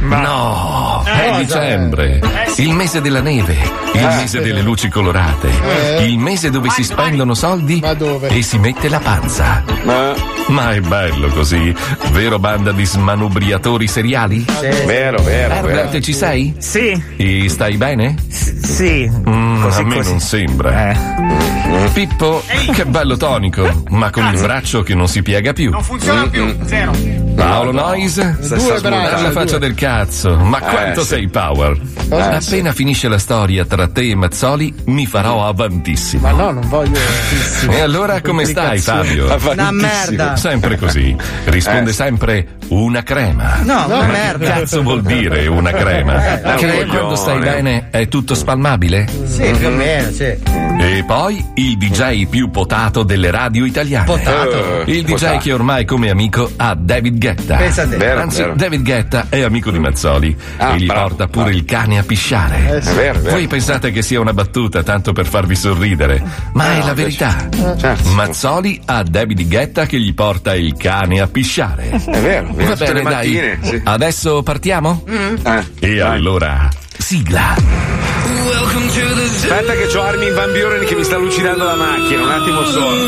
No, è dicembre, il mese della neve, il mese delle luci colorate, il mese dove si spendono soldi e si mette la panza. Ma è bello così, vero banda di smanubriatori seriali? Sì. Vero. Herbert, ci sei? Sì. E stai bene? Sì. Così. Non sembra. Pippo, che bello tonico, ma con il braccio che non si piega più. Non funziona più, zero. Paolo Noise, la faccia del cazzo, ma quanto sei power. Appena finisce la storia tra te e Mazzoli, mi farò avantissimo. Ma no, non voglio avantissimo. E allora come stai, Fabio? Una merda. Sempre così. Risponde sempre una crema. No, una merda. Che cazzo vuol dire una crema? Che quando stai bene è tutto spalmabile? Sì, più o meno, sì. E poi il DJ più potato delle radio italiane. Potato. Il DJ che ormai come amico ha David Guetta. Pensate. Anzi, David Guetta è amico di Mazzoli e gli porta pure il cane a pisciare. Vero. Voi pensate che sia una battuta tanto per farvi sorridere, ma è la verità. Certo. Mazzoli ha David Guetta che gli porta il cane a pisciare. È vero. Va bene, dai. Sì. Adesso partiamo? E allora, sigla. Aspetta che c'ho Armin van Buuren che mi sta lucidando la macchina, un attimo solo.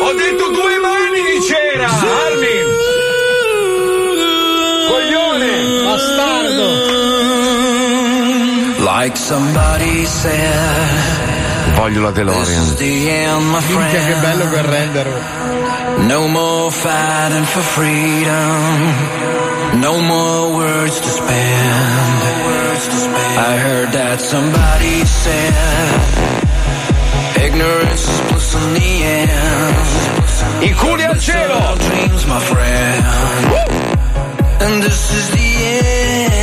Ho detto 2 mani di cera, Armin! Coglione! Bastardo! Like somebody said, voglio la DeLorean. Minchia, che bello quel rendere. No more fighting for freedom, no more words to spend. I heard that somebody said ignorance is bliss in the end. I culi al cielo. Dreams, my friend. Woo! And this is the end.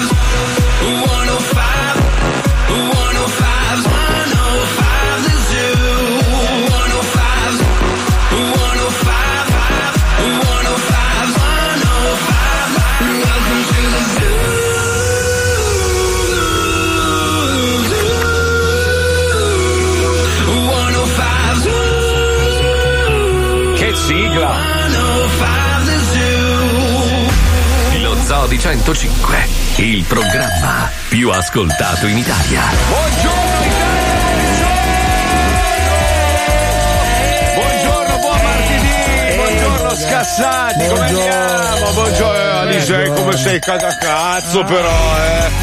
105, 105, 105, 105 is you. 105, 105, 105, 105. Che sigla! Lo Zoo di 105, il programma più ascoltato in Italia. Buongiorno Italia! Buongiorno, buon martedì! Buongiorno Scassati, come andiamo? Buongiorno Alice, come sei cagacazzo però,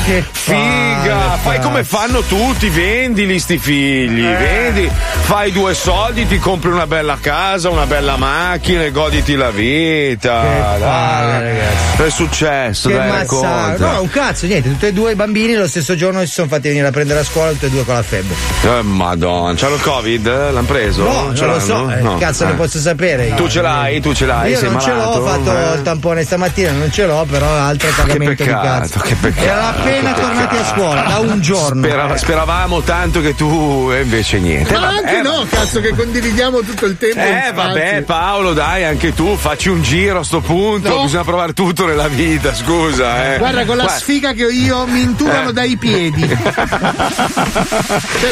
Che figa, fai come fanno tutti, vendili sti figli, vendi, fai 2 soldi, ti compri una bella casa, una bella macchina e goditi la vita. Che dai, ragazzi. È successo, che dai, racconta. No, un cazzo, niente, tutti e 2 i bambini lo stesso giorno si sono fatti venire a prendere a scuola, tutti e 2 con la febbre. Madonna, c'hanno il Covid? L'hanno preso? No, non lo so, no. Cazzo ne posso sapere. No, tu ce l'hai, io sei malato. Io non ce l'ho, ho fatto il tampone stamattina, non ce l'ho, però altro pagamento di cazzo. Che peccato. Era appena tornati a scuola da un giorno. Speravamo tanto che tu invece niente. Ma anche no, cazzo, che condividiamo tutto il tempo. Vabbè, Paolo, dai, anche tu facci un giro a sto punto, no? Bisogna provare tutto nella vita, scusa. Guarda, con la sfiga che ho io mi inturano dai piedi. Cioè,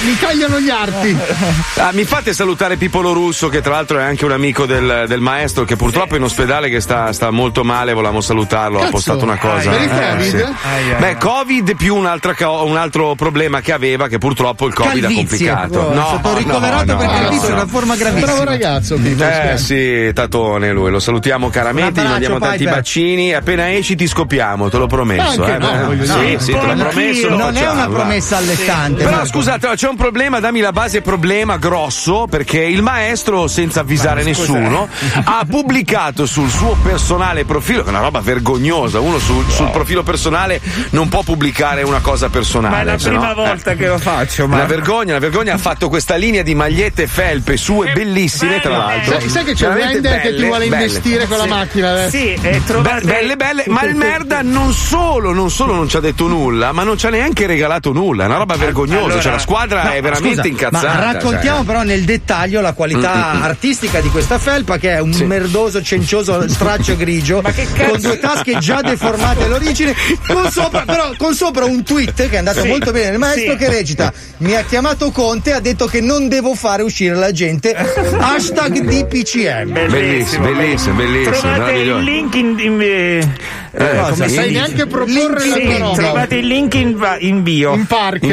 mi tagliano gli arti. Mi fate salutare Pippolo Russo, che tra l'altro è anche un amico del maestro, che purtroppo è in ospedale, che sta molto male, volevamo salutarlo. Cazzo, ha postato una cosa. Per il Covid? Sì. Beh, Covid più un altro problema che aveva, che purtroppo il Covid ha complicato. Wow, no, è stato ricoverato per calvizia, una forma gravissima. Bravo ragazzo. Sì, Tatone lui, lo salutiamo caramente, gli mandiamo tanti bacini. Appena esci ti scopiamo, te l'ho promesso. Te l'ho promesso. Non facciamo, è una promessa allettante. Però Marco, scusate, c'è un problema, dammi la base, problema grosso, perché il maestro, senza avvisare nessuno, ha pubblicato pubblicato sul suo personale profilo, che è una roba vergognosa, uno sul profilo personale non può pubblicare una cosa personale. Ma è la prima volta che lo faccio, ma la vergogna ha fatto questa linea di magliette felpe sue bellissime, tra l'altro. Sai che c'è un vender che ti vuole investire con la macchina, trovate belle, ma il merda non solo non ci ha detto nulla, ma non ci ha neanche regalato nulla, è una roba vergognosa, allora, cioè la squadra è veramente incazzata. Ma raccontiamo però nel dettaglio la qualità artistica di questa felpa, che è un merdoso cencioso straccio grigio con due tasche già deformate all'origine, con sopra un tweet che è andato molto bene nel maestro, che recita: mi ha chiamato Conte, ha detto che non devo fare uscire la gente, #DPCM. Bellissimo. Trovate il link in bio. In park.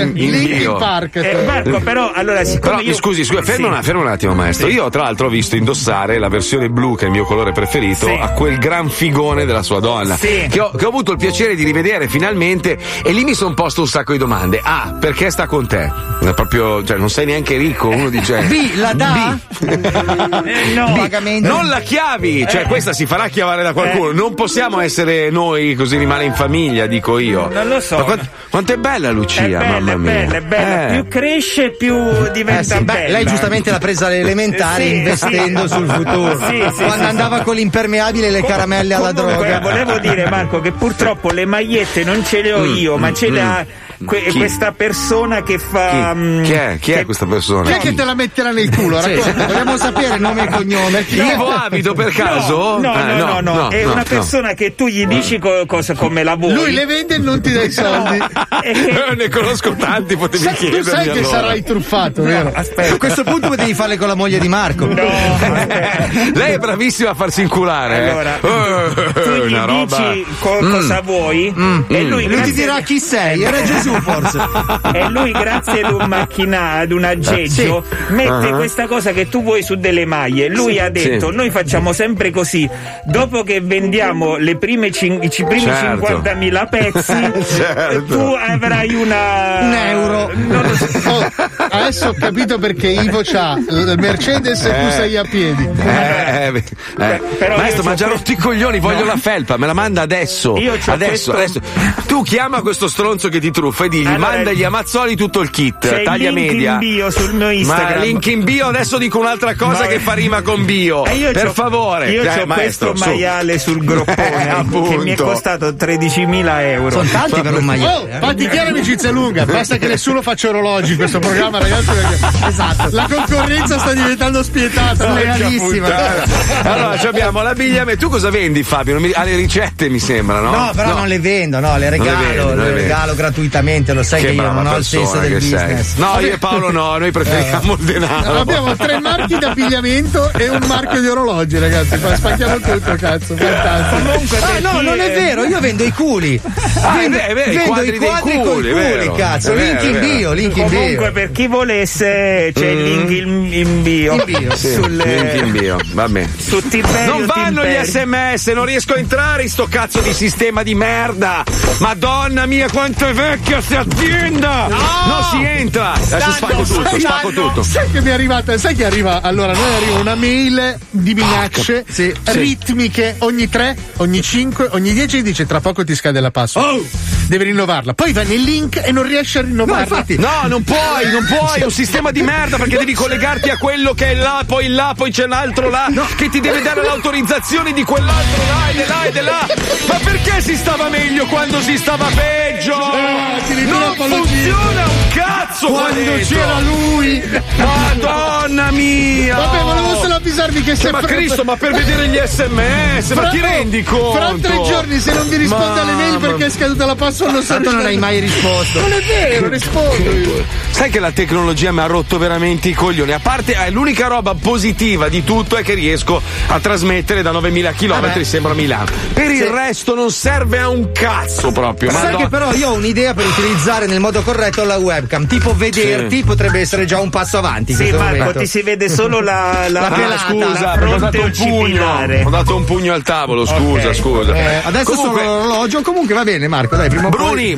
Marco, però allora siccome scusi, ferma un attimo, maestro. Io tra l'altro ho visto indossare la versione blu, che è il mio colore preferito, a quel gran figone della sua donna, che ho avuto il piacere di rivedere finalmente, e lì mi sono posto un sacco di domande. A, perché sta con te? Proprio, cioè, non sei neanche ricco, uno dice. B, la dà? No, vagamente. Non la chiavi, cioè questa si farà chiavare da qualcuno. Non possiamo essere noi, così rimane in famiglia, dico io. Non lo so. Ma quanto è bella Lucia, è bella. Più cresce, più diventa bella. Lei giustamente l'ha presa all'elementare investendo sul futuro. Quando andava con l'impermeabile e le caramelle alla droga. Volevo dire, Marco, che purtroppo le magliette non ce le ho io, ma ce le ha questa persona che fa. Chi è questa persona? Chi è che te la metterà nel culo? Vogliamo sapere nome e cognome. Ivo Avido, per caso? No. È una persona che tu gli dici come lavori. Lui le vende e non ti dai i soldi. Ne conosco tanti, potevi chiedermi. Tu sai che sarai truffato, vero? Aspetta. A questo punto potevi farle con la moglie di Marco. No, lei è bravissima a farsi inculare. Allora, tu gli dici cosa vuoi e lui ti dirà chi sei. Era Gesù, forse. E lui, grazie ad un macchinario, ad un aggeggio, mette questa cosa che tu vuoi su delle maglie. Lui ha detto: noi facciamo sempre così, dopo che vendiamo le prime i primi 50.000 pezzi, tu avrai un euro. Non lo so. Adesso ho capito perché Ivo c'ha il Mercedes e tu sei a piedi. Però maestro, ma già rotti i coglioni, voglio la felpa, me la manda adesso. Adesso. Tu chiama questo stronzo che ti truffa e digli, mandagli a Mazzoli tutto il kit, taglia media. Link in bio sul mio Instagram. Ma link in bio, adesso dico un'altra cosa che fa rima con bio. Per favore. Io ho questo maiale sul groppone che mi è costato 13.000 euro. Sono tanti per un maiale. Fatti chiaro, amicizia lunga, basta che nessuno faccia orologi in questo programma, ragazzi, perché la concorrenza sta diventando spietata, realissima. Allora, abbiamo l'abbigliamento. Tu cosa vendi, Fabio? Alle ricette, mi sembra, no? No, però non le vendo, no, le regalo gratuitamente, lo sai che io non ho il senso del business. No, io e Paolo no, noi preferiamo il denaro. Abbiamo 3 marchi di abbigliamento e un marchio di orologi, ragazzi, spacchiamo tutto, cazzo, fantastico. Comunque, non è vero, io vendo i culi. Vendo i quadri con i culi, cazzo. Link in bio, link in bio. Comunque, per chi volesse, c'è il link in bio. Link in bio, va bene. Non vanno gli SMS, non riesco a entrare in sto cazzo di sistema di merda. Madonna mia, quanto è vecchia sta azienda! No! Non si entra! Adesso spacco tutto. Sai che mi è arrivata? Sai che arriva? Allora, noi arriva una mail di minacce ritmiche ogni 3, ogni 5, ogni 10, dice tra poco ti scade la password. Oh! Devi rinnovarla. Poi va nel link e non riesce a rinnovarla. No, non puoi, è un sistema di merda, perché devi collegarti a quello che è là, poi c'è un altro là che ti deve dare l'autorizzazione di quell'altro là e là. Ma perché si stava meglio quando si stava peggio? Non funziona un cazzo quando c'era lui. Madonna mia. Vabbè, volevo solo avvisarvi che se ma Cristo, ma per vedere gli SMS, ma ti rendi conto? Fra 3 giorni se non vi rispondo alle mail perché è scaduta la password, non hai mai risposto. Non è vero, rispondo io. Sai che la tecnologia mi ha rotto veramente i coglioni. A parte, l'unica roba positiva di tutto è che riesco a trasmettere da 9.000 km sembra Milano. Per il resto non serve a un cazzo proprio. Sai che però io ho un'idea per utilizzare nel modo corretto la webcam, tipo vederti potrebbe essere già un passo avanti. Sì, Marco, ti si vede solo la pelata. Scusa, ho dato un pugno. Ho dato un pugno al tavolo, scusa. Adesso sono l'orologio, comunque va bene, Marco, dai, prima Bruni,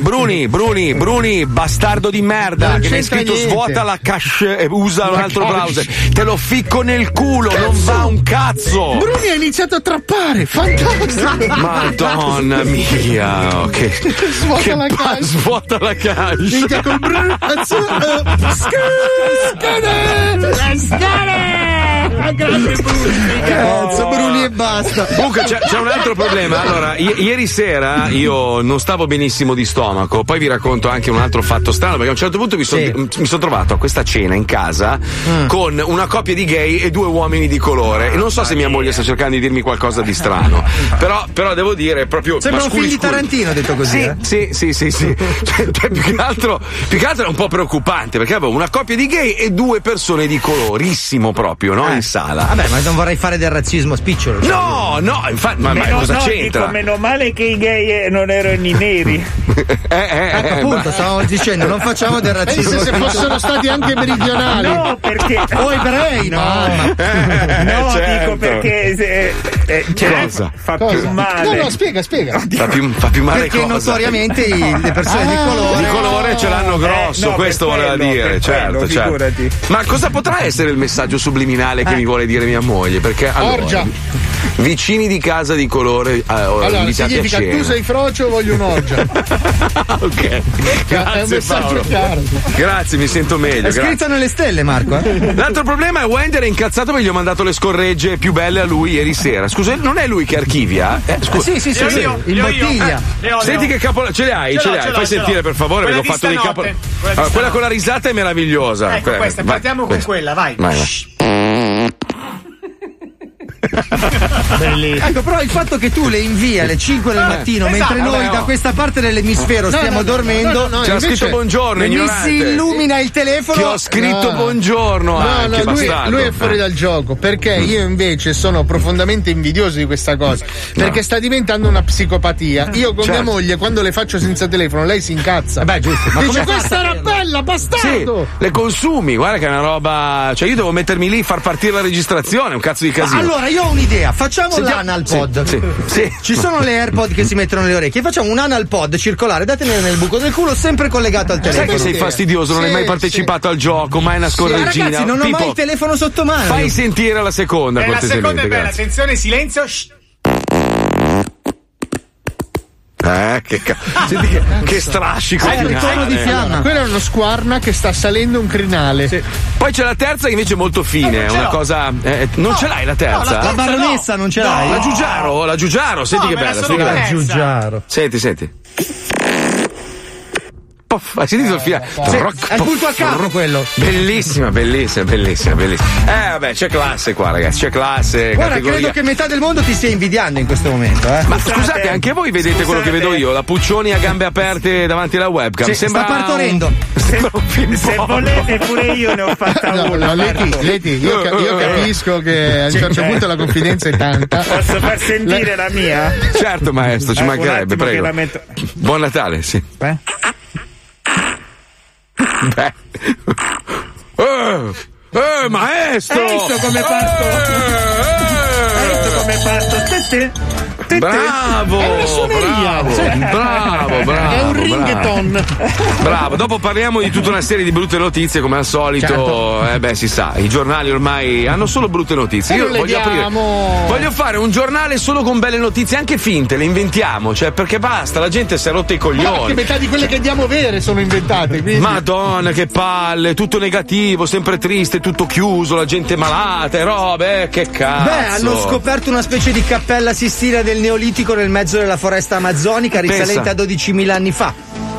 bastardo di merda, che ne scritto niente. Svuota la cache e usa un altro browser. Te lo ficco nel culo, cazzo. Non va un cazzo. Bruni ha iniziato a trappare, fantastico. Madonna mia, okay. Svuota, che la cache. Svuota la cache. Minchia con Bruni. Grazie Bruni, cazzo, Bruni e basta. Comunque c'è un altro problema. Allora, ieri sera io non stavo benissimo di stomaco. Poi vi racconto anche un altro fatto strano, perché a un certo punto mi sono trovato a questa cena in casa con una coppia di gay e due uomini di colore. E non so se mia moglie sta cercando di dirmi qualcosa di strano. Però devo dire proprio. Sembra un film di Tarantino detto così. Sì. Cioè, più che altro è un po' preoccupante, perché avevo una coppia di gay e due persone di colorissimo proprio, no? In sala. Vabbè, ma non vorrei fare del razzismo spicciolo. Cioè. No, infatti, ma cosa c'entra? Dico, meno male che i gay non erano i neri. Appunto, stavo dicendo, non facciamo del razzismo. Se fossero stati anche meridionali. No, perché o ebrei, no? No, certo. Dico perché più male. No, spiega. Fa più male perché cosa? Notoriamente le persone di colore ce l'hanno grosso, questo voleva dire, certo, figurati. Ma cosa potrà essere il messaggio subliminale che mi vuole dire mia moglie? Perché allora, vicini di casa di colore, allora significa tu sei frocio, voglio un'orgia. Ok, grazie, è un messaggio chiaro. Grazie, mi sento meglio. È scritta nelle stelle, Marco. L'altro problema è Wender è incazzato perché gli ho mandato le scorregge più belle a lui ieri sera. Scusa, non è lui che archivia? Scusa. Sì, in bottiglia. Senti che capo, ce l'hai. Fai sentire per favore, quella perché ho fatto dei capo. Allora, quella con la risata è meravigliosa. Ecco questa, partiamo con quella, vai. Bellissimo. Ecco, però il fatto che tu le invii alle 5 del mattino, mentre noi da questa parte dell'emisfero stiamo dormendo, c'era scritto buongiorno, ignorante. Mi si illumina il telefono. Ti ho scritto buongiorno. No, lui è fuori dal gioco, perché io invece sono profondamente invidioso di questa cosa, perché sta diventando una psicopatia. Io con mia moglie, quando le faccio senza telefono, lei si incazza. Beh, giusto. Ma dice, questa era bella, bastardo. Sì, le consumi, guarda che è una roba. Cioè, io devo mettermi lì, far partire la registrazione, è un cazzo di casino. Allora, io ho un'idea, facciamo l'analpod. Sì. Ci sono le AirPod che si mettono nelle orecchie, facciamo un analpod circolare da tenere nel buco del culo, sempre collegato al telefono. Sai che sei fastidioso, non hai mai partecipato al gioco, mai una scorreggina. Ragazzi, non ho mai il telefono sotto mano. Fai sentire la seconda, cortesemente. La seconda è bella, attenzione, silenzio. Senti che strascico. È il tono di fiamma. Quello è uno squarna che sta salendo un crinale. Sì. Poi c'è la terza che invece è molto fine, una cosa. Non ce l'hai la terza? La baronessa non ce l'hai. La Giugiaro, senti che bella. La Giugiaro. Senti. Hai sentito il finale? È il punto a capo quello. Bellissima. Vabbè, c'è classe qua, ragazzi. Guarda, categoria. Credo che metà del mondo ti stia invidiando in questo momento. Ma scusate, anche voi vedete quello che vedo io? La Puccioni a gambe aperte davanti alla webcam. Sembra sta partorendo. Se volete, pure io ne ho fatta una. Leti, io capisco che a un certo punto la confidenza è tanta. Posso far sentire la mia? Certo, maestro, ci mancherebbe, prego. Buon Natale, sì. Beh. Maestro! Hai visto come parto? Bravo! È una suoneria! Bravo! È un ringtone! Bravo, dopo parliamo di tutta una serie di brutte notizie, come al solito. Certo. Si sa, i giornali ormai hanno solo brutte notizie. Io voglio fare un giornale solo con belle notizie, anche finte, le inventiamo, cioè, perché basta, la gente si è rotta i coglioni. Anche metà di quelle che andiamo vere sono inventate. Quindi. Madonna, che palle, tutto negativo, sempre triste, tutto chiuso, la gente malata e robe, che cazzo. Beh, hanno scoperto una specie di cappella Sistina del Neolitico nel mezzo della foresta amazzonica, risalente a 12.000 anni fa.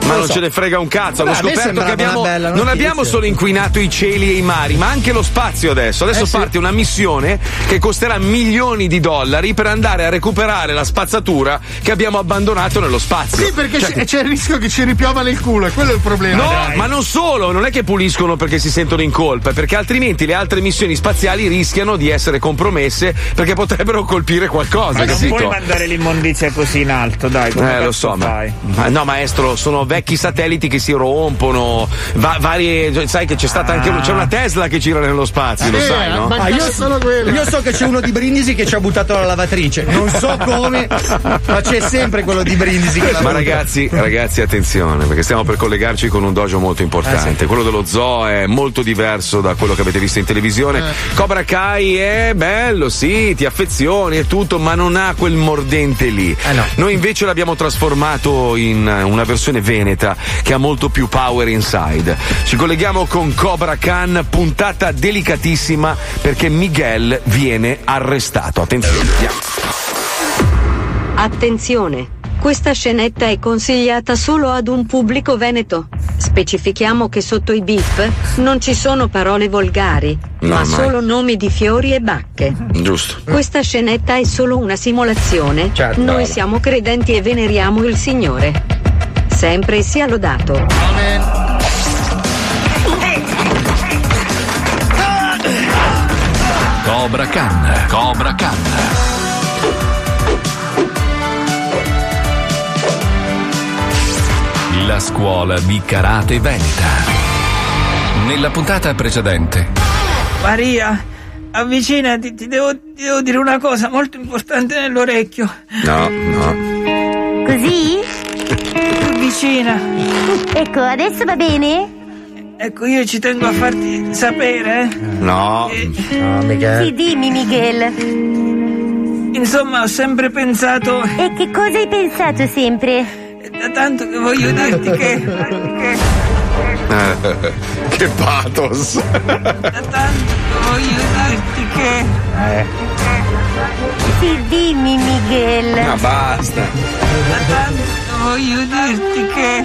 Ma non ce ne frega un cazzo. Hanno scoperto che non abbiamo solo inquinato i cieli e i mari, ma anche lo spazio adesso. Parte una missione che costerà milioni di $, per andare a recuperare la spazzatura che abbiamo abbandonato nello spazio. Sì, perché c'è il rischio che ci ripiova nel culo, quello è il problema. No, ma non solo, non è che puliscono perché si sentono in colpa, perché altrimenti le altre missioni spaziali rischiano di essere compromesse, perché potrebbero colpire qualcosa. Ma non puoi mandare l'immondizia così in alto, dai. Lo so, ma no, maestro, sono vecchi satelliti che si rompono, varie, sai che c'è stata anche c'è una Tesla che gira nello spazio, lo sai, no? Ma io so che c'è uno di Brindisi che ci ha buttato la lavatrice, non so come, ma c'è sempre quello di Brindisi che la ma ragazzi attenzione, perché stiamo per collegarci con un dojo molto importante, sì. Quello dello zoo è molto diverso da quello che avete visto in televisione. Cobra Kai è bello, sì, ti affezioni e tutto, ma non ha quel mordente lì. No. Noi invece l'abbiamo trasformato in una versione veneta che ha molto più power inside. Ci colleghiamo con Cobra Khan, puntata delicatissima perché Miguel viene arrestato. Attenzione, questa scenetta è consigliata solo ad un pubblico veneto. Specifichiamo che sotto i beep non ci sono parole volgari, ma solo nomi di fiori e bacche. Giusto. Questa scenetta è solo una simulazione. Certo. Noi siamo credenti e veneriamo il Signore. Sempre sia lodato. Amen. Cobra Khan, Cobra Khan. La scuola di karate veneta. Nella puntata precedente. Maria, avvicinati, ti devo dire una cosa molto importante nell'orecchio. No. Così? Avvicina. Ecco, adesso va bene? Ecco, io ci tengo a farti sapere. No, Miguel. Sì, dimmi, Miguel. Insomma, ho sempre pensato. E che cosa hai pensato sempre? Da tanto che voglio dirti che che pathos. Da tanto che voglio dirti che sì, dimmi, Miguel. Ma basta. Da tanto che voglio dirti che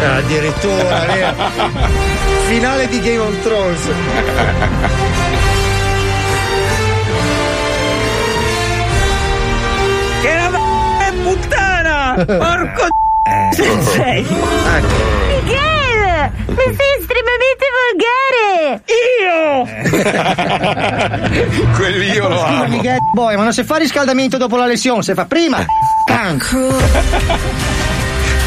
addirittura finale di Game of Thrones. Che la puttana. Porco sei. Miguel, mi sei estremamente volgare. Io quell'io lo amo. Miguel, boy, ma non si fa riscaldamento dopo la lesione, si fa prima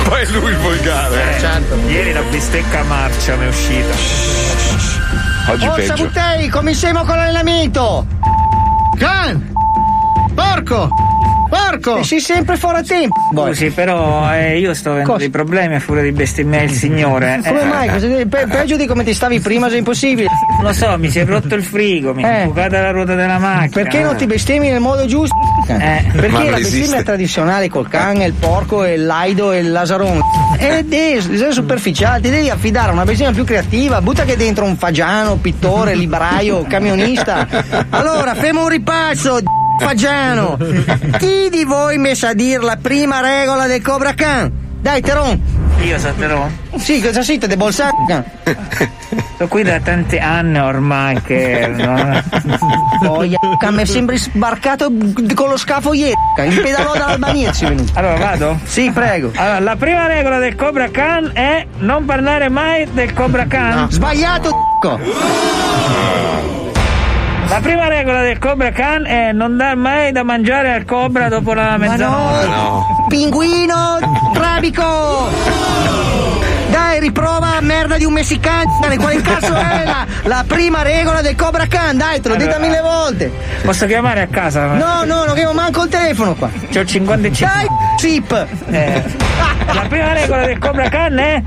poi lui il volgare. Certo. Ieri la bistecca a marcia mi è uscita. Oggi peggio. Sabutei, cominciamo con l'allenamento. Can! Porco! E sei sempre fuori a tempo. Scusi, però io sto avendo dei problemi a furia di bestemmiare il Signore. Come mai? Peggio di come ti stavi prima, se è impossibile. Lo so, mi si è rotto il frigo, mi è bucata la ruota della macchina. Perché non ti bestemmi nel modo giusto? Perché la bestemmia tradizionale col cane, il porco, il laido e il lasarone è superficiale. Ti devi affidare a una bestemmia più creativa. Butta che dentro un fagiano, pittore, libraio, camionista. Allora, femo un ripasso. Fagiano, chi di voi messa a dire la prima regola del Cobra Khan? Dai, Teron. Io so Teron. Sì, cosa siete de bolsacca? Sono qui da tanti anni ormai che mi è sempre sbarcato con lo scafo in pedalò dall'Albania ci è venuto. Allora vado? Sì, prego. Allora, la prima regola del Cobra Khan è non parlare mai del Cobra Khan. No. Sbagliato. La prima regola del Cobra Khan è non dar mai da mangiare al cobra dopo la mezzanotte. No. Pinguino trabico! Dai, riprova, merda di un messicano! Quale cazzo è la prima regola del Cobra Khan? Dai, te l'ho detta 1000 volte! Posso chiamare a casa? No, non chiamo manco il telefono qua! C'ho 55. Dai, zip! La prima regola del Cobra Khan è.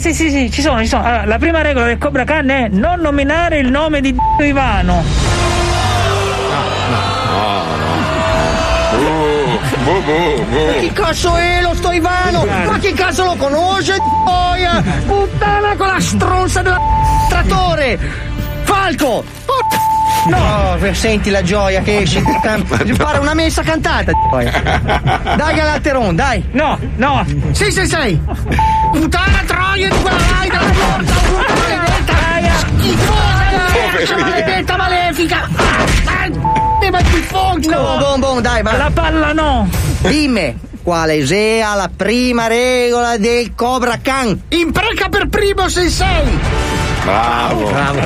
Sì, ci sono. Allora, la prima regola del Cobra Khan è non nominare il nome di Ivano. No. Ma chi cazzo è lo sto Ivano? Ma chi cazzo lo conosce? Puttana con la stronza del trattore! Falco! No, senti la gioia che esce. Fare una messa cantata. Dai, Galatteron, dai. No. Sì. Puttana troia di quella vai dalla porta. Schifosa, maledetta malefica. Ma ti fonco. No, bon, dai, va. La palla no. Dimmi. Quale sia la prima regola del Cobra Khan? Impreca per primo, sensei. Bravo. Bravo.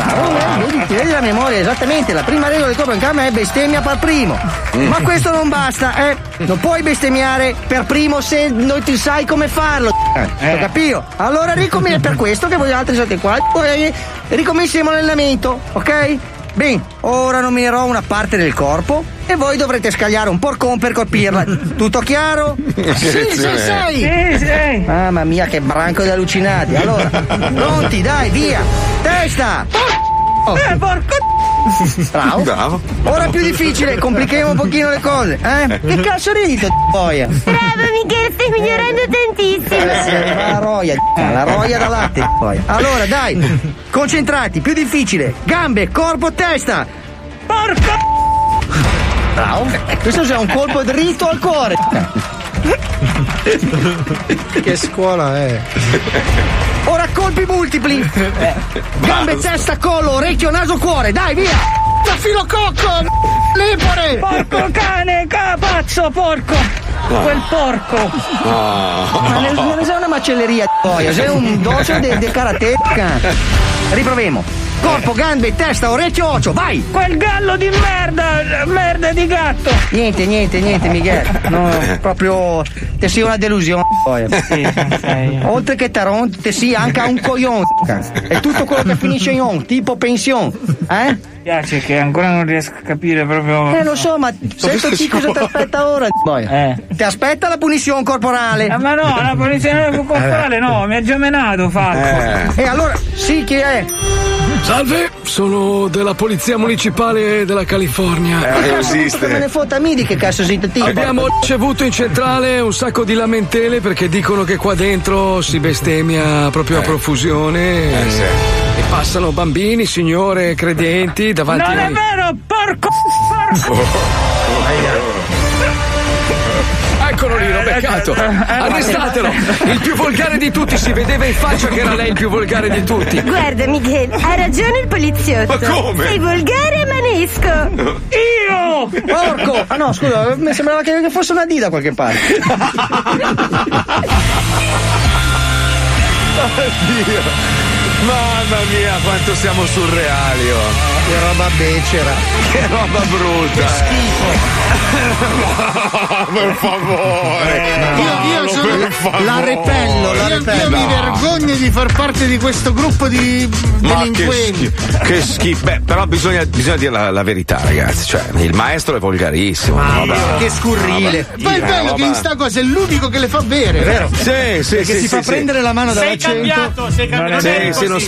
Vedi, ti vedi la memoria, esattamente. La prima regola di Cobra Khan è bestemmia per primo. Ma questo non basta, eh? Non puoi bestemmiare per primo se non ti sai come farlo. Lo capito? Allora ricominciamo, per questo che voi altri siete qua. Ricominciamo l'allenamento, ok? Bene, ora nominerò una parte del corpo e voi dovrete scagliare un porcon per colpirla. Tutto chiaro? Sì. Mamma mia, che branco di allucinati. Allora, pronti, dai, via. Testa. Bravo. Ora è più difficile, complichiamo un pochino le cose, eh? Che cazzo ridi, boia? Bravo Miguel, stai migliorando tantissimo. La roia da latte, boia. Allora, dai, concentrati, più difficile. Gambe, corpo, testa. Porco. Bravo. Questo è un colpo dritto al cuore. Che scuola è? Ora colpi multipli. Gambe, testa, collo, orecchio, naso, cuore. Dai, via. Filococco, lepore, porco cane, capazzo, porco. Quel porco. Non sei una macelleria, boia, sei un dojo del karateka. Riproviamo. Corpo, gambe, testa, orecchio, ocio, vai! Quel gallo di merda! Merda di gatto! Niente, Miguel. No, proprio te sia una delusione. Oltre che taron, te sia anche un coglione. È tutto quello che finisce in on, tipo pension. Mi piace che ancora non riesco a capire proprio. Lo so, ma sento chi cosa ti aspetta ora. Ti aspetta la punizione corporale. Ma no, la punizione corporale no, mi ha giomenato fatto. E allora, sì, chi è? Salve, sono della polizia municipale della California. Non esiste. Me ne fotta a me di che cazzo siete tipo. Abbiamo ricevuto in centrale un sacco di lamentele perché dicono che qua dentro si bestemmia proprio a profusione. Sì. E passano bambini, signore, credenti davanti a noi. Non è vero, porco. Eccolo lì, l'ho beccato. Arrestatelo. Il più volgare di tutti, si vedeva in faccia che era lei il più volgare di tutti. Guarda, Miguel, ha ragione il poliziotto. Ma come? Sei volgare e manesco. Io! Porco! Ah no, scusa, mi sembrava che fosse una D da qualche parte. Oddio. Mamma mia, quanto siamo surreali, oh. Che roba becera. Che roba brutta. Che schifo. No, per favore. Io sono la repello. Io mi vergogno di far parte di questo gruppo di delinquenti. Che schifo. Beh, però bisogna dire la verità, ragazzi. Cioè, il maestro è volgarissimo. Che scurrile. Poi è bello che in sta cosa è l'unico che le fa bere. È vero? Sì, perché si fa prendere la mano dalla gente. Sei cambiato. Non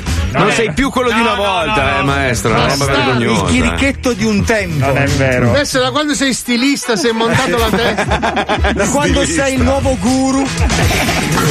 sei più quello di una volta, maestro. Una roba vergognosa. Il chirichetto di un tempo. Non è vero. Adesso, da quando sei stilista, sei montato la testa. Da quando sei il nuovo guru.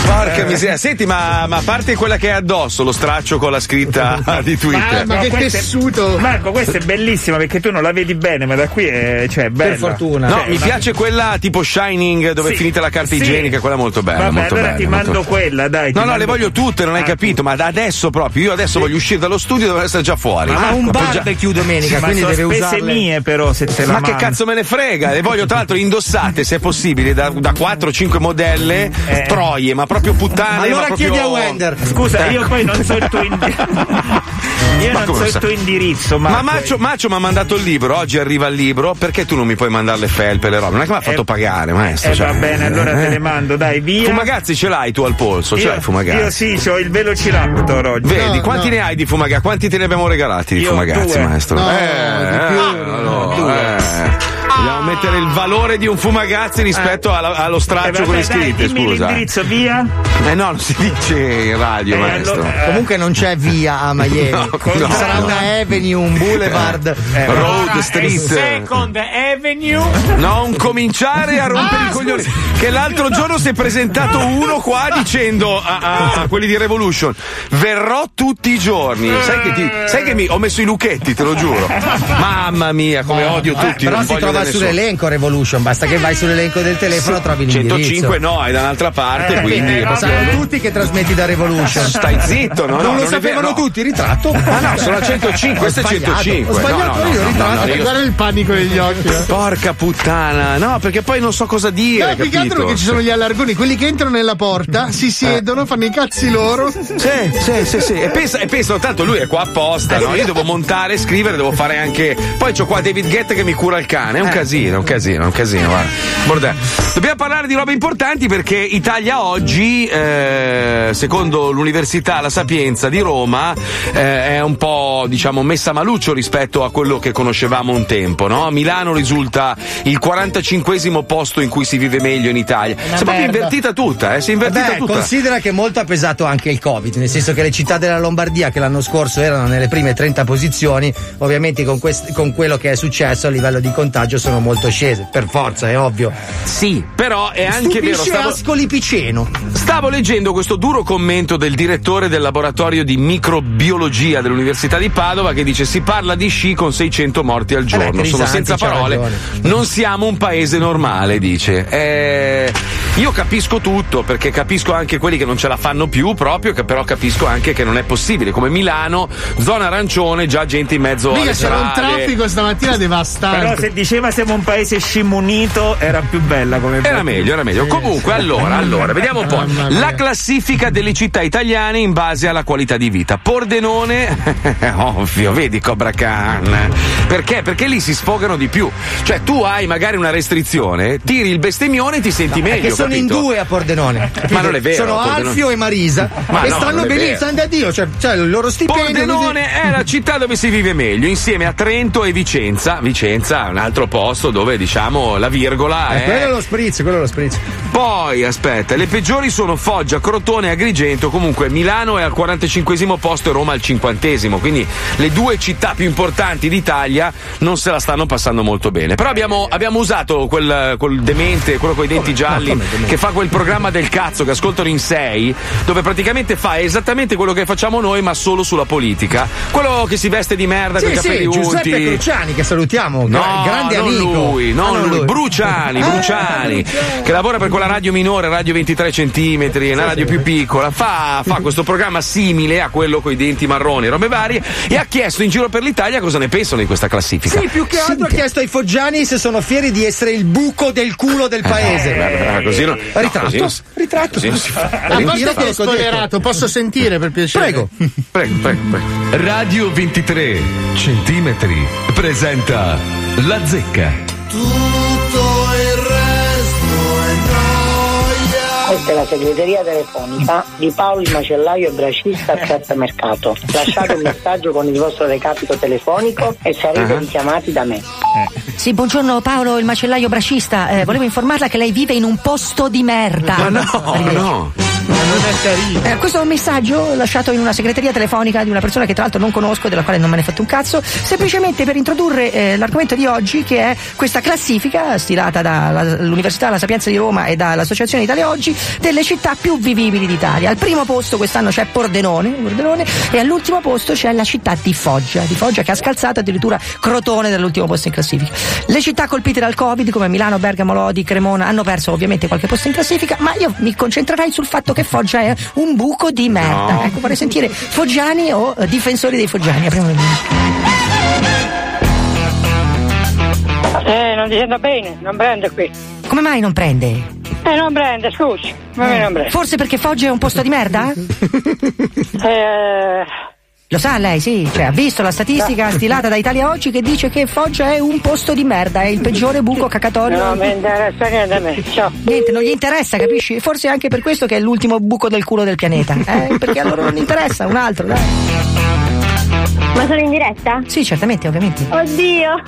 Porca miseria. Senti, ma a parte quella che è addosso, lo straccio con la scritta di Twitter. Ma che tessuto! Marco, questa è bellissima perché tu non la vedi bene, ma da qui è, cioè, bella. Per fortuna. No, mi piace quella tipo Shining, dove è finita la carta igienica, quella molto bella. Vabbè, molto allora bella, ti mando quella, dai. No, le voglio tutte, non hai capito, ma adesso proprio, io adesso voglio uscire dallo studio, devo essere già fuori. Ma un barbecue domenica, sì, quindi deve usarle. Ma mie però, se te la mando. Che cazzo me ne frega? Le voglio tra l'altro indossate, se è possibile, da 4-5 modelle, troie, ma proprio puttane. Allora chiedi a Wender. Scusa, io poi non so il tuo indirizzo. Ma Macio mi ha mandato il libro, oggi arriva il libro, perché tu non mi puoi mandare le felpe, le robe? Non è che mi ha fatto pagare, maestro. Va bene, allora te le mando, dai, via. Fumagazzi ce l'hai tu al polso, ce l'hai Fumagazzi? Io sì, c'ho il velociraptor. Oggi. Vedi, quanti ne hai di fumagazzi? Quanti te ne abbiamo regalati di fumagazzi, maestro? Dobbiamo mettere il valore di un fumagazzi rispetto allo straccio con le scritte, scusa. L'indirizzo via? No, non si dice in radio, maestro. Comunque non c'è via a Miami. Sarà una avenue, un boulevard. Road Street. Second Avenue. Non cominciare a rompere i coglioni. Che l'altro giorno si è presentato uno qua dicendo a quelli di Revolution: verrò tutti i giorni. Sai che mi ho messo i lucchetti, te lo giuro. Mamma mia, come odio tutti. Però non si trova sull'elenco Revolution, basta che vai sull'elenco del telefono, trovi l'indirizzo. 105 no, è da un'altra parte, quindi sanno tutti che trasmetti da Revolution. Stai zitto, no? Non lo sapevano tutti, ritratto. Ah no, sono a 105, questo è 105. Ho sbagliato io, ritratto. Guarda il panico negli occhi. Porca puttana, no, perché poi non so cosa dire. No, più che altro perché ci sono gli allargoni, quelli che entrano nella porta, si siedono, fanno i cazzi loro. Sì. E pensano, tanto lui è qua apposta, no? Io devo montare, scrivere, devo fare anche. Poi c'ho qua David Guetta che mi cura il cane. È un casino, un casino. Guarda. Bordè. Dobbiamo parlare di robe importanti perché Italia oggi, secondo l'Università La Sapienza di Roma, è un po', diciamo, messa maluccio rispetto a quello che conoscevamo un tempo, no? Milano risulta il 45esimo posto in cui si vive meglio in Italia. Si è proprio invertita tutta, si è invertita tutta. Considera che molto ha pesato anche il Covid, nel senso che le città della Lombardia che l'anno scorso erano nelle prime 30 posizioni, ovviamente con quello che è successo a livello di contagio sono molto scese, per forza, è ovvio. Sì, però è anche vero. Ascoli Piceno. Stavo leggendo questo duro commento del direttore del laboratorio di microbiologia dell'Università di Padova che dice: si parla di sci con 600 morti al giorno, sono senza parole, non siamo un paese normale, dice. Io capisco tutto, perché capisco anche quelli che non ce la fanno più proprio, che però capisco anche che non è possibile, come Milano, zona arancione, già gente in mezzo alle strade. C'era un traffico stamattina devastante. Però se diceva siamo un paese scimunito era più bella come era, meglio, era meglio. Comunque allora vediamo un po' la classifica delle città italiane in base alla qualità di vita. Pordenone ovvio, vedi Cobra Khan, perché? Perché lì si sfogano di più, cioè tu hai magari una restrizione, tiri il bestemmione e ti senti meglio, sono capito? In due a Pordenone, ma non è vero, sono Alfio e Marisa, ma e no, stanno benissimo, sanno da Dio, cioè il loro stipendio. Pordenone è la città dove si vive meglio, insieme a Trento e Vicenza, un altro posto dove, diciamo, la virgola è quello è lo spritz. Poi aspetta, le peggiori sono Foggia, Crotone e Agrigento. Comunque Milano è al 45esimo posto e Roma al 50esimo, quindi le due città più importanti d'Italia non se la stanno passando molto bene. Però abbiamo usato quel demente, quello con i denti gialli, che fa quel programma del cazzo che ascoltano in 6, dove praticamente fa esattamente quello che facciamo noi ma solo sulla politica, quello che si veste di merda con i capelli unti. Giuseppe Cruciani, che salutiamo, grande amico. Non lui. Bruciani, che lavora per quella radio minore, radio 23 centimetri, una radio più piccola, fa questo programma simile a quello coi denti marroni, robe varie, e ha chiesto in giro per l'Italia cosa ne pensano di questa classifica. Sì, più che altro ha chiesto ai foggiani se sono fieri di essere il buco del culo del paese. Così no, ritratto. La cosa che ho spoilerato, posso sentire per piacere? Prego. Radio 23 centimetri presenta La Zecca. Tutto il resto è noia. Questa è la segreteria telefonica di Paolo il macellaio e bracista a Piazza Mercato. Lasciate un messaggio con il vostro recapito telefonico e sarete richiamati da me. Sì, buongiorno Paolo il macellaio bracista, volevo informarla che lei vive in un posto di merda. No. Ma non è carino. Questo è un messaggio lasciato in una segreteria telefonica di una persona che tra l'altro non conosco e della quale non me ne è fatto un cazzo, semplicemente per introdurre l'argomento di oggi, che è questa classifica stilata dall'Università La Sapienza di Roma e dall'Associazione Italia Oggi delle città più vivibili d'Italia. Al primo posto quest'anno c'è Pordenone e all'ultimo posto c'è la città di Foggia, che ha scalzato addirittura Crotone dall'ultimo posto in classifica. Le città colpite dal Covid come Milano, Bergamo, Lodi, Cremona hanno perso ovviamente qualche posto in classifica, ma io mi concentrerei sul fatto che Foggia è un buco di merda. No. Ecco, vorrei sentire foggiani o difensori dei foggiani. Apriamo non ti sento bene, non prende qui. Come mai non prende? Non prende, scusi. Non prende. Forse perché Foggia è un posto di merda? Lo sa lei, sì, cioè ha visto la statistica stilata da Italia Oggi che dice che Foggia è un posto di merda, è il peggiore buco cacatorio. No, mi interessa niente a me, ciao. Niente, non gli interessa, capisci? Forse è anche per questo che è l'ultimo buco del culo del pianeta, perché a loro non interessa, un altro, dai. Ma sono in diretta? Sì, certamente, ovviamente. Oddio!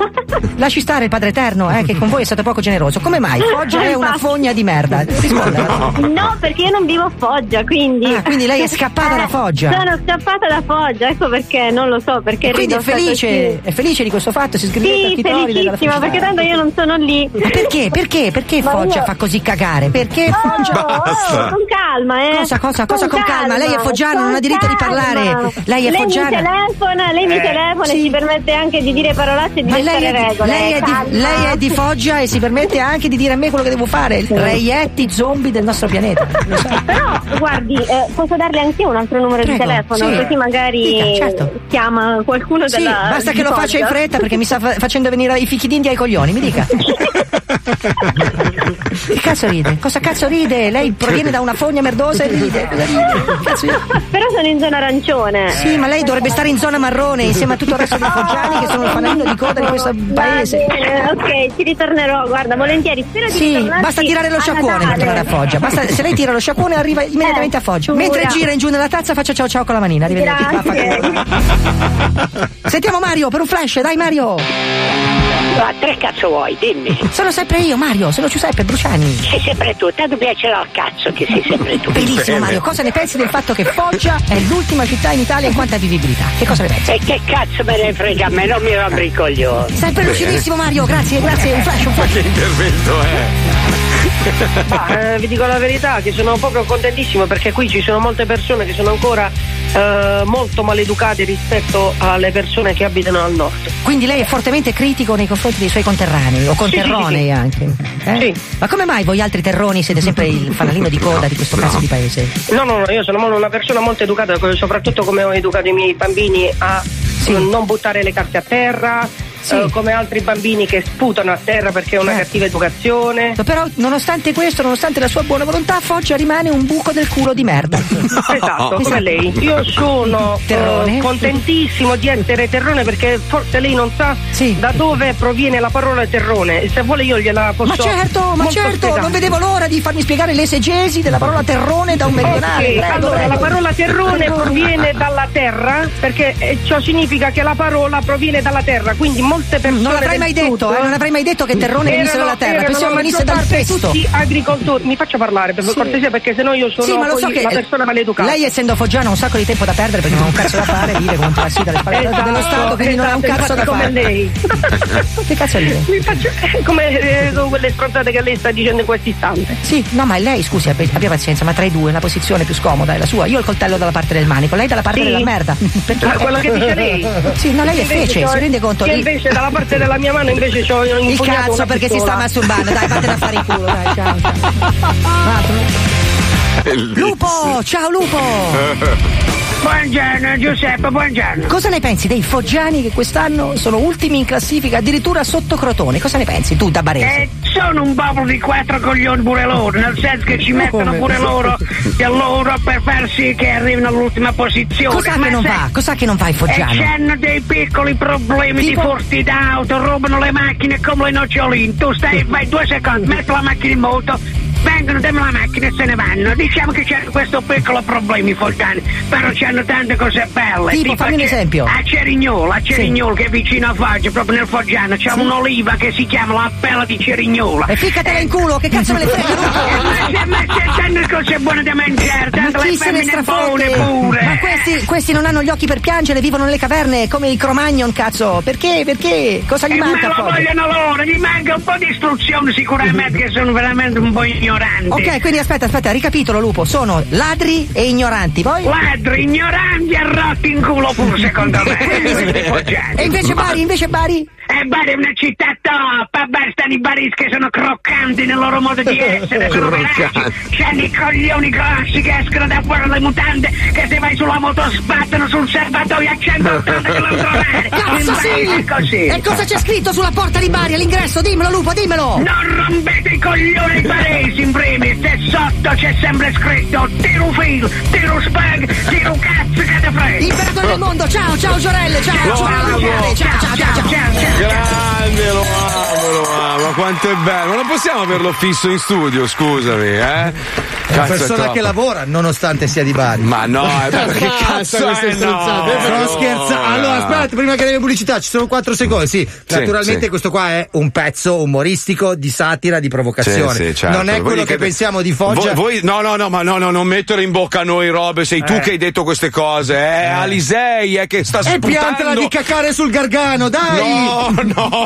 Lasci stare il Padre Eterno, che con voi è stato poco generoso. Come mai? Foggia è una fogna di merda. Risponda. No, perché io non vivo a Foggia, quindi. Ah, quindi lei è scappata da Foggia. Sono scappata da Foggia, ecco perché, non lo so, perché. Quindi è felice di questo fatto, si iscrive a Titori. Sì, felicissima, perché tanto io non sono lì. Ma perché? Perché Foggia fa così cagare? Perché Foggia? Con calma, Cosa con calma? Lei è foggiana, non ha diritto di parlare. Lei è foggiana. lei mi telefona e si permette anche di dire parolacce e di mettere regole. Lei è di Foggia e si permette anche di dire a me quello che devo fare. Sì. Reietti zombie del nostro pianeta. Però guardi, posso darle anche io un altro numero di telefono, così magari chiama qualcuno della. Basta che lo faccia in fretta perché mi sta facendo venire i fichi d'India ai coglioni, mi dica. Che cazzo ride? Cosa cazzo ride? Lei proviene da una fogna merdosa e ride. Però sono in zona arancione. Sì, ma lei dovrebbe stare in zona marrone insieme a tutto il resto dei foggiani che sono il fanalino di coda di questo paese. Ok, ci ritornerò, guarda, volentieri. Spero di ritornarci. Basta tirare lo sciacquone per tornare a Foggia. Basta, se lei tira lo sciacquone arriva immediatamente a Foggia. Mentre gira in giù nella tazza faccia ciao ciao con la manina. Arrivederci. Sentiamo Mario per un flash, dai Mario. Ma tre cazzo vuoi, dimmi. Sono sempre io, Mario, sono Giuseppe Bruciani. Sei sempre tu, tanto piacerà al cazzo che sei sempre tu. Bellissimo Mario, cosa ne pensi del fatto che Foggia è l'ultima città in Italia in quanto a vivibilità? Che cosa ne pensi? E che cazzo me ne frega a me, non mi rompere i coglioni. Sempre lucidissimo Mario, grazie, grazie, un flash. Che intervento è? Ma vi dico la verità che sono proprio contentissimo perché qui ci sono molte persone che sono ancora molto maleducate rispetto alle persone che abitano al nord. Quindi lei è fortemente critico nei confronti dei suoi conterranei o conterronei anche. Sì. Ma come mai voi altri terroni siete sempre il fanalino di coda di questo cazzo di paese? No, io sono una persona molto educata, soprattutto come ho educato i miei bambini a non buttare le carte a terra. Come altri bambini che sputano a terra perché è una cattiva educazione. Però nonostante questo, nonostante la sua buona volontà, Foggia rimane un buco del culo di merda. Esatto, come lei. Io sono contentissimo di essere terrone perché forse lei non sa da dove proviene la parola terrone. Se vuole io gliela posso. Ma certo, spiegare. Non vedevo l'ora di farmi spiegare l'esegesi della parola terrone da un meridionale. Allora, la parola terrone proviene dalla terra perché ciò significa che la parola proviene dalla terra, quindi molte persone non l'avrei mai detto, non avrei mai detto che terrone venisse dalla terra, pensiamo venisse dal pesto. Tutti agricoltori, mi faccia parlare per cortesia perché sennò io sono ma lo so che una persona maleducata. Lei essendo foggiana ha un sacco di tempo da perdere perché non ha un cazzo da fare, vive come un parassita alle spalle dello Stato, quindi non ha un cazzo da fare. Come lei. Che cazzo è lei? Mi faccio come sono quelle stronzate che lei sta dicendo in questo istante. Sì, no, ma lei scusi, abbia pazienza, ma tra i due la posizione più scomoda è la sua. Io ho il coltello dalla parte del manico, lei dalla parte della merda. Ma quello che dice lei? Sì, no, lei è fece, si rende conto? Invece dalla parte della mia mano invece c'ho il cazzo perché pistola. Si sta masturbando, dai, fatela fare il culo, dai, ciao. Lupo, ciao Lupo. Buongiorno Giuseppe, buongiorno. Cosa ne pensi dei foggiani che quest'anno sono ultimi in classifica, addirittura sotto Crotone? Cosa ne pensi tu da barese? Sono un popolo di quattro coglioni pure loro, nel senso che ci mettono pure loro del loro per far sì che arrivino all'ultima posizione. Cos'ha che non va i foggiani? C'hanno dei piccoli problemi tipo? Di furti d'auto, rubano le macchine come le noccioline. Tu stai, vai 2 secondi, metti la macchina in moto, vengono, danno la macchina e se ne vanno. Diciamo che c'è questo piccolo problema i foggiani, però c'hanno tante cose belle. Tipo fammi un esempio. A Cerignola che è vicino a Foggia, proprio nel Foggiano, c'è un'oliva che si chiama la Bella di Cerignola. E ficcatela in culo, che cazzo me le frega? Ma c'hanno cose buone da mangiare, tanto le femmine buone pure. Ma questi non hanno gli occhi per piangere, vivono nelle caverne come i Cro-Magnon, cazzo. Perché? Cosa gli manca? Ma lo vogliono loro, gli manca un po' di istruzione sicuramente, che sono veramente un po' ignoranti. Ok, quindi aspetta, ricapitolo Lupo, sono ladri e ignoranti, poi? Ladri, ignoranti e rotti in culo pure secondo me. E invece Bari? Bari è una città top, bastano i baris che sono croccanti nel loro modo di essere, sono veraci, c'hanno i coglioni grossi che escono da fuori le mutande, che se vai sulla moto sbattono sul serbatoio a 180 km/h. Cazzo sì! Così. E cosa c'è scritto sulla porta di Bari all'ingresso? Dimmelo Lupo, dimmelo! Non rompete i coglioni ai baresi in primis, e sotto c'è sempre scritto tiro fil, tiro spag, tiro cazzo che te frega! Imperato del mondo, ciao Giorelle, ciao! Grande, lo amo, quanto è bello. Ma non possiamo averlo fisso in studio, scusami, È una persona che lavora, nonostante sia di Bari. Ma no, che cazzo queste stronzate? Sto scherzando. Allora, aspetta, prima che arrivi pubblicità, ci sono 4 secondi. Naturalmente questo qua è un pezzo umoristico, di satira, di provocazione. Certo. Non è quello che pensiamo di Foggia. Voi no, non mettere in bocca a noi robe, sei tu che hai detto queste cose. Alisei è che sta sputando. E piantala di cacare sul Gargano, dai! No,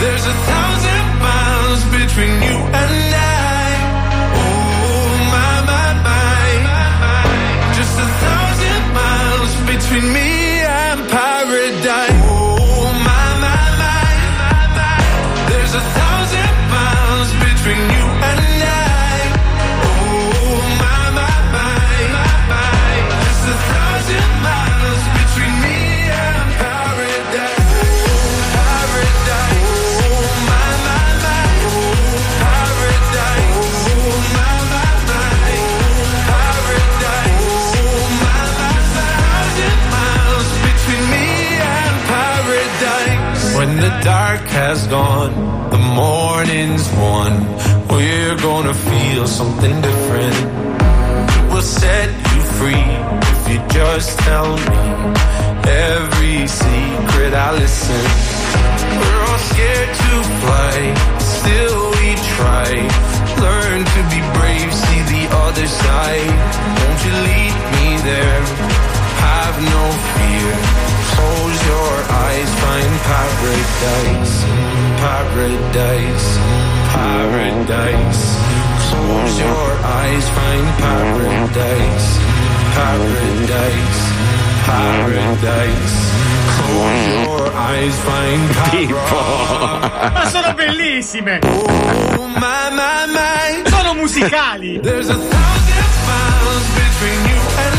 There's 1,000 miles between you and I. Oh my, my, my. Just 1,000 miles between me and paradise. Oh my, my, my. There's 1,000 miles between you and I. Oh my, my, my. Just 1,000 miles between me and paradise. When the dark has gone, the morning's won. We're gonna feel something different. It will set you free if you just tell me every secret I listen. We're all scared to fly, still we try. Learn to be brave, see the other side. Won't you lead me there? Have no fear. Close your eyes, find paradise, paradise, paradise. Close your eyes, find paradise, paradise, paradise. Close your eyes, find paradise. Ma sono bellissime! Oh my, my, my. Sono musicali! There's 1,000 miles between you and I.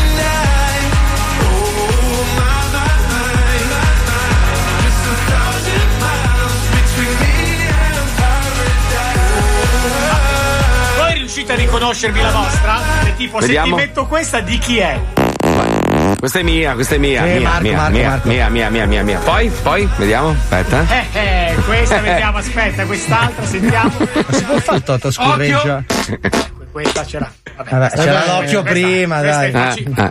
Voi riuscite a riconoscervi la vostra? È tipo, vediamo. Se ti metto questa, di chi è? Questa è mia. Marco. Poi, vediamo, aspetta. Questa vediamo, aspetta, quest'altra, sentiamo. Ma si può fare tutta scorreggia? Questa c'era. Vabbè, c'era l'occhio prima, dai.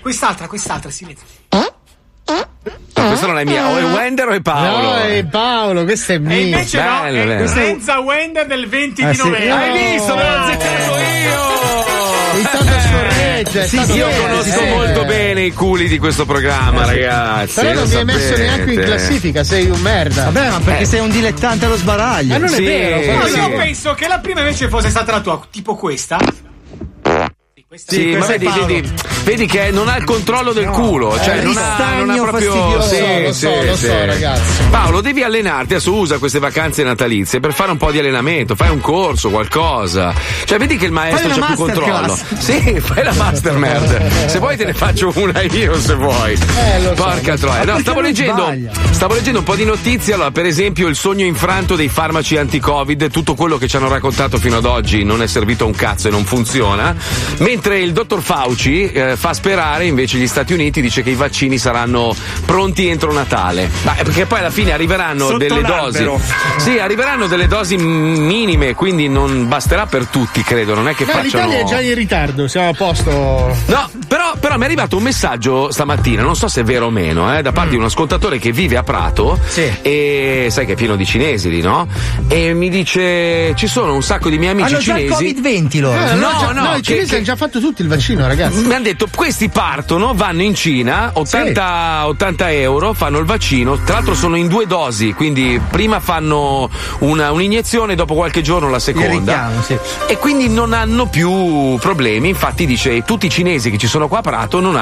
Quest'altra, silenzio. Questa non è mia, o è Wender o è Paolo? No, è Paolo, questa è mia. E invece bello, no, è senza Wender del 20 di novembre. Hai visto, l'ho azzeccato io! Intanto scorreggia, io conosco molto bene i culi di questo programma, ragazzi. Però non mi hai messo neanche in classifica, sei un merda. Vabbè, ma perché sei un dilettante allo sbaraglio. Ma non è vero. No, io penso che la prima invece fosse stata la tua, tipo questa. Sì, ma vedi che non ha il controllo del culo, cioè non ha proprio. Lo so, ragazzi. Paolo, devi allenarti, adesso usa queste vacanze natalizie per fare un po' di allenamento, fai un corso, qualcosa. Cioè, vedi che il maestro c'ha più controllo. Sì, fai la master merda. Se vuoi te ne faccio una io, se vuoi. Porca troia. No, stavo leggendo un po' di notizie, allora, per esempio il sogno infranto dei farmaci anti-Covid, tutto quello che ci hanno raccontato fino ad oggi non è servito a un cazzo e non funziona. Mentre il dottor Fauci fa sperare invece gli Stati Uniti, dice che i vaccini saranno pronti entro Natale. Ma perché poi alla fine arriveranno sotto delle l'albero. Dosi. Sì, arriveranno delle dosi minime, quindi non basterà per tutti, credo. Non è che facciano. L'Italia è già in ritardo, siamo a posto. No, però mi è arrivato un messaggio stamattina, non so se è vero o meno, da parte di un ascoltatore che vive a Prato. Sì. E sai che è pieno di cinesi lì, no? E mi dice: ci sono un sacco di miei amici cinesi. Hanno già il Covid-20 loro. No, i cinesi hanno già fatto tutto il vaccino, ragazzi. Mi hanno detto: questi partono, vanno in Cina, 80 euro, fanno il vaccino. Tra l'altro sono in 2 dosi, quindi prima fanno un'iniezione, dopo qualche giorno la seconda. Richiamo, sì. E quindi non hanno più problemi. Infatti dice: tutti i cinesi che ci sono qua a Prato non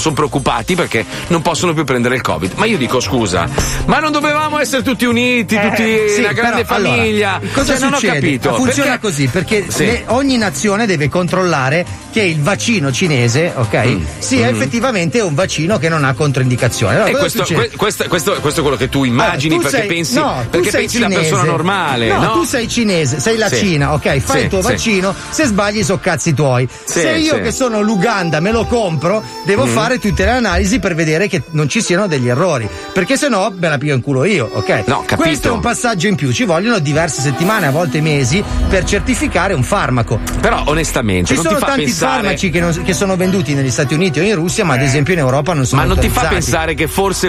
sono preoccupati perché non possono più prendere il Covid. Ma io dico: scusa, ma non dovevamo essere tutti uniti, tutti una grande famiglia? Allora, cosa succede? Non ho capito. Funziona così perché ogni nazione deve controllare che il vaccino cinese, sia effettivamente un vaccino che non ha controindicazioni. Allora, questo è quello che tu immagini, allora, perché pensi la persona normale. No, tu sei cinese, sei la Cina, fai il tuo vaccino, se sbagli so cazzi tuoi. Se io che sono Lugano manda, me lo compro, devo fare tutte le analisi per vedere che non ci siano degli errori, perché sennò me la piglio in culo io, ok? No, capito. Questo è un passaggio in più, ci vogliono diverse settimane, a volte mesi, per certificare un farmaco. Però onestamente ci non sono ti fa tanti pensare... farmaci che sono venduti negli Stati Uniti o in Russia, ma ad esempio in Europa non sono autorizzati. Ma non ti fa pensare che forse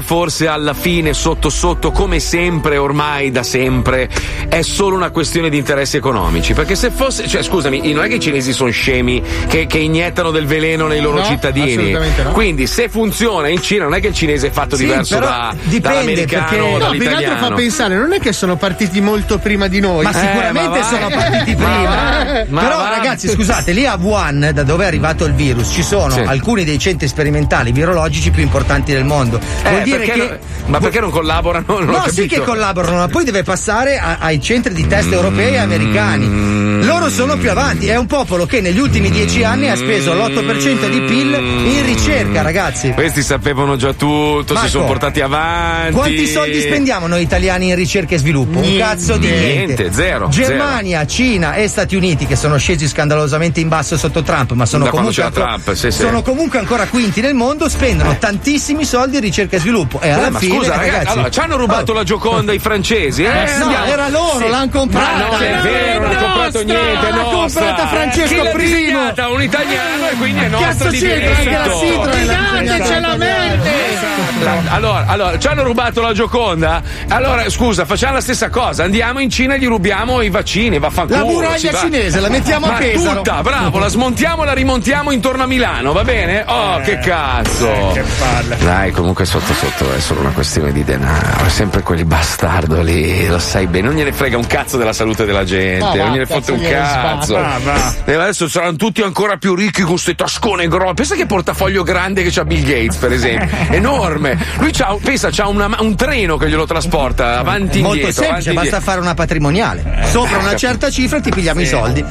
alla fine, sotto sotto, come sempre ormai da sempre, è solo una questione di interessi economici? Perché se fosse, cioè scusami, non è che i cinesi sono scemi che iniettano del veleno nei loro cittadini, assolutamente no. Quindi se funziona in Cina non è che il cinese è fatto diverso dall'americano, perché... dall'italiano. Più che altro fa pensare, non è che sono partiti molto prima di noi, ma sicuramente ma sono partiti prima, però ragazzi scusate, lì a Wuhan, da dove è arrivato il virus, ci sono alcuni dei centri sperimentali virologici più importanti del mondo. Vuol dire che ma perché non collaborano? Non no, sì che collaborano, ma poi deve passare ai centri di test europei e americani. Loro sono più avanti, è un popolo che negli ultimi 10 anni ha speso l'8% di PIL in ricerca, ragazzi. Questi sapevano già tutto, Marco, si sono portati avanti. Quanti soldi spendiamo noi italiani in ricerca e sviluppo? Niente. Un cazzo di niente. Zero. Germania, Cina e Stati Uniti, che sono scesi scandalosamente in basso sotto Trump, ma sono comunque Trump, sono comunque ancora quinti nel mondo, spendono tantissimi soldi in ricerca e sviluppo. E alla fine, scusa, ragazzi, allora, ci hanno rubato la Gioconda i francesi. No, era loro, l'hanno comprata. No, è vero, non hanno comprato niente. L'ha comprata Francesco I, un italiano, e quindi è nostra di diritto. Datecela mente. Allora, ci hanno rubato la Gioconda. Allora, scusa, facciamo la stessa cosa. Andiamo in Cina e gli rubiamo i vaccini. Vaffanculo. La muraglia cinese la mettiamo a Pesaro. Tutta, bravo, la smontiamo e la rimontiamo intorno a Milano, va bene? Oh, che cazzo. Che palle. Dai, comunque sotto è solo una questione di denaro, sempre quelli bastardo lì, lo sai bene, non gliene frega un cazzo della salute della gente, non gliene fotte un cazzo. E adesso saranno tutti ancora più ricchi con queste tascone grosse. Pensa che portafoglio grande che c'ha Bill Gates, per esempio, enorme. Lui c'ha un treno che glielo trasporta avanti e indietro. Molto semplice, basta fare una patrimoniale. Sopra una certa cifra ti pigliamo i soldi.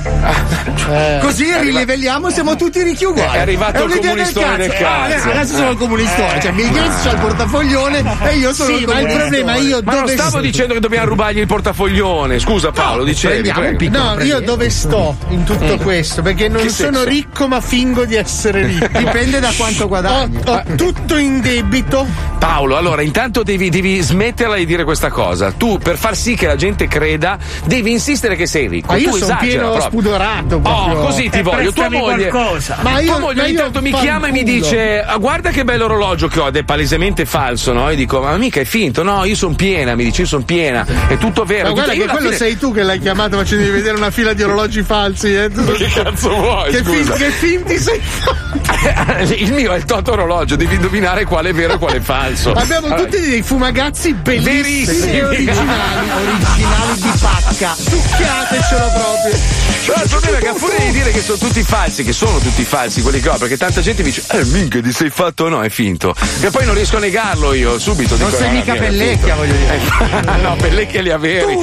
Così rilivelliamo, siamo tutti ricchi uguali. È arrivato il comunistone del cazzo. Adesso sono il comunistone, cioè Bill Gates c'ha il portafoglione e io sono il comunistone. Ma il problema io non stavo dicendo che dobbiamo rubargli il portafoglione. Scusa Paolo, dicevi. Io dove sto in tutto questo? Perché non sono ricco ma fingo di essere ricco. Dipende da quanto guadagno. Ho tutto in debito. Paolo, allora intanto devi smetterla di dire questa cosa. Tu, per far sì che la gente creda, devi insistere che sei ricco. Ma io sono pieno spudorato proprio. Così ti voglio. Tua moglie qualcosa. Ma tua moglie ogni tanto mi chiama e mi dice: guarda che bello orologio che ho, ed è palesemente falso, no? E dico: ma mica è finto, no? Io sono piena, mi dice, io sono piena, è tutto vero. Ma guarda che quello sei tu che l'hai chiamato facendomi vedere una fila di orologi falsi, Ma che cazzo vuoi? Che finti sei fatto? Il mio è il toto orologio, devi indovinare quale è vero e quale è falso. Abbiamo tutti dei fumagazzi bellissimi, originali di pacca, succhiatecelo proprio. Tra l'altro il problema è che fuori di dire che sono tutti falsi, che sono tutti falsi quelli che ho, perché tanta gente mi dice minchia, ti sei fatto, no, è finto, che poi non riesco a negarlo io subito. Non sei mica Pellecchia, voglio dire. No, Pellecchia li averi.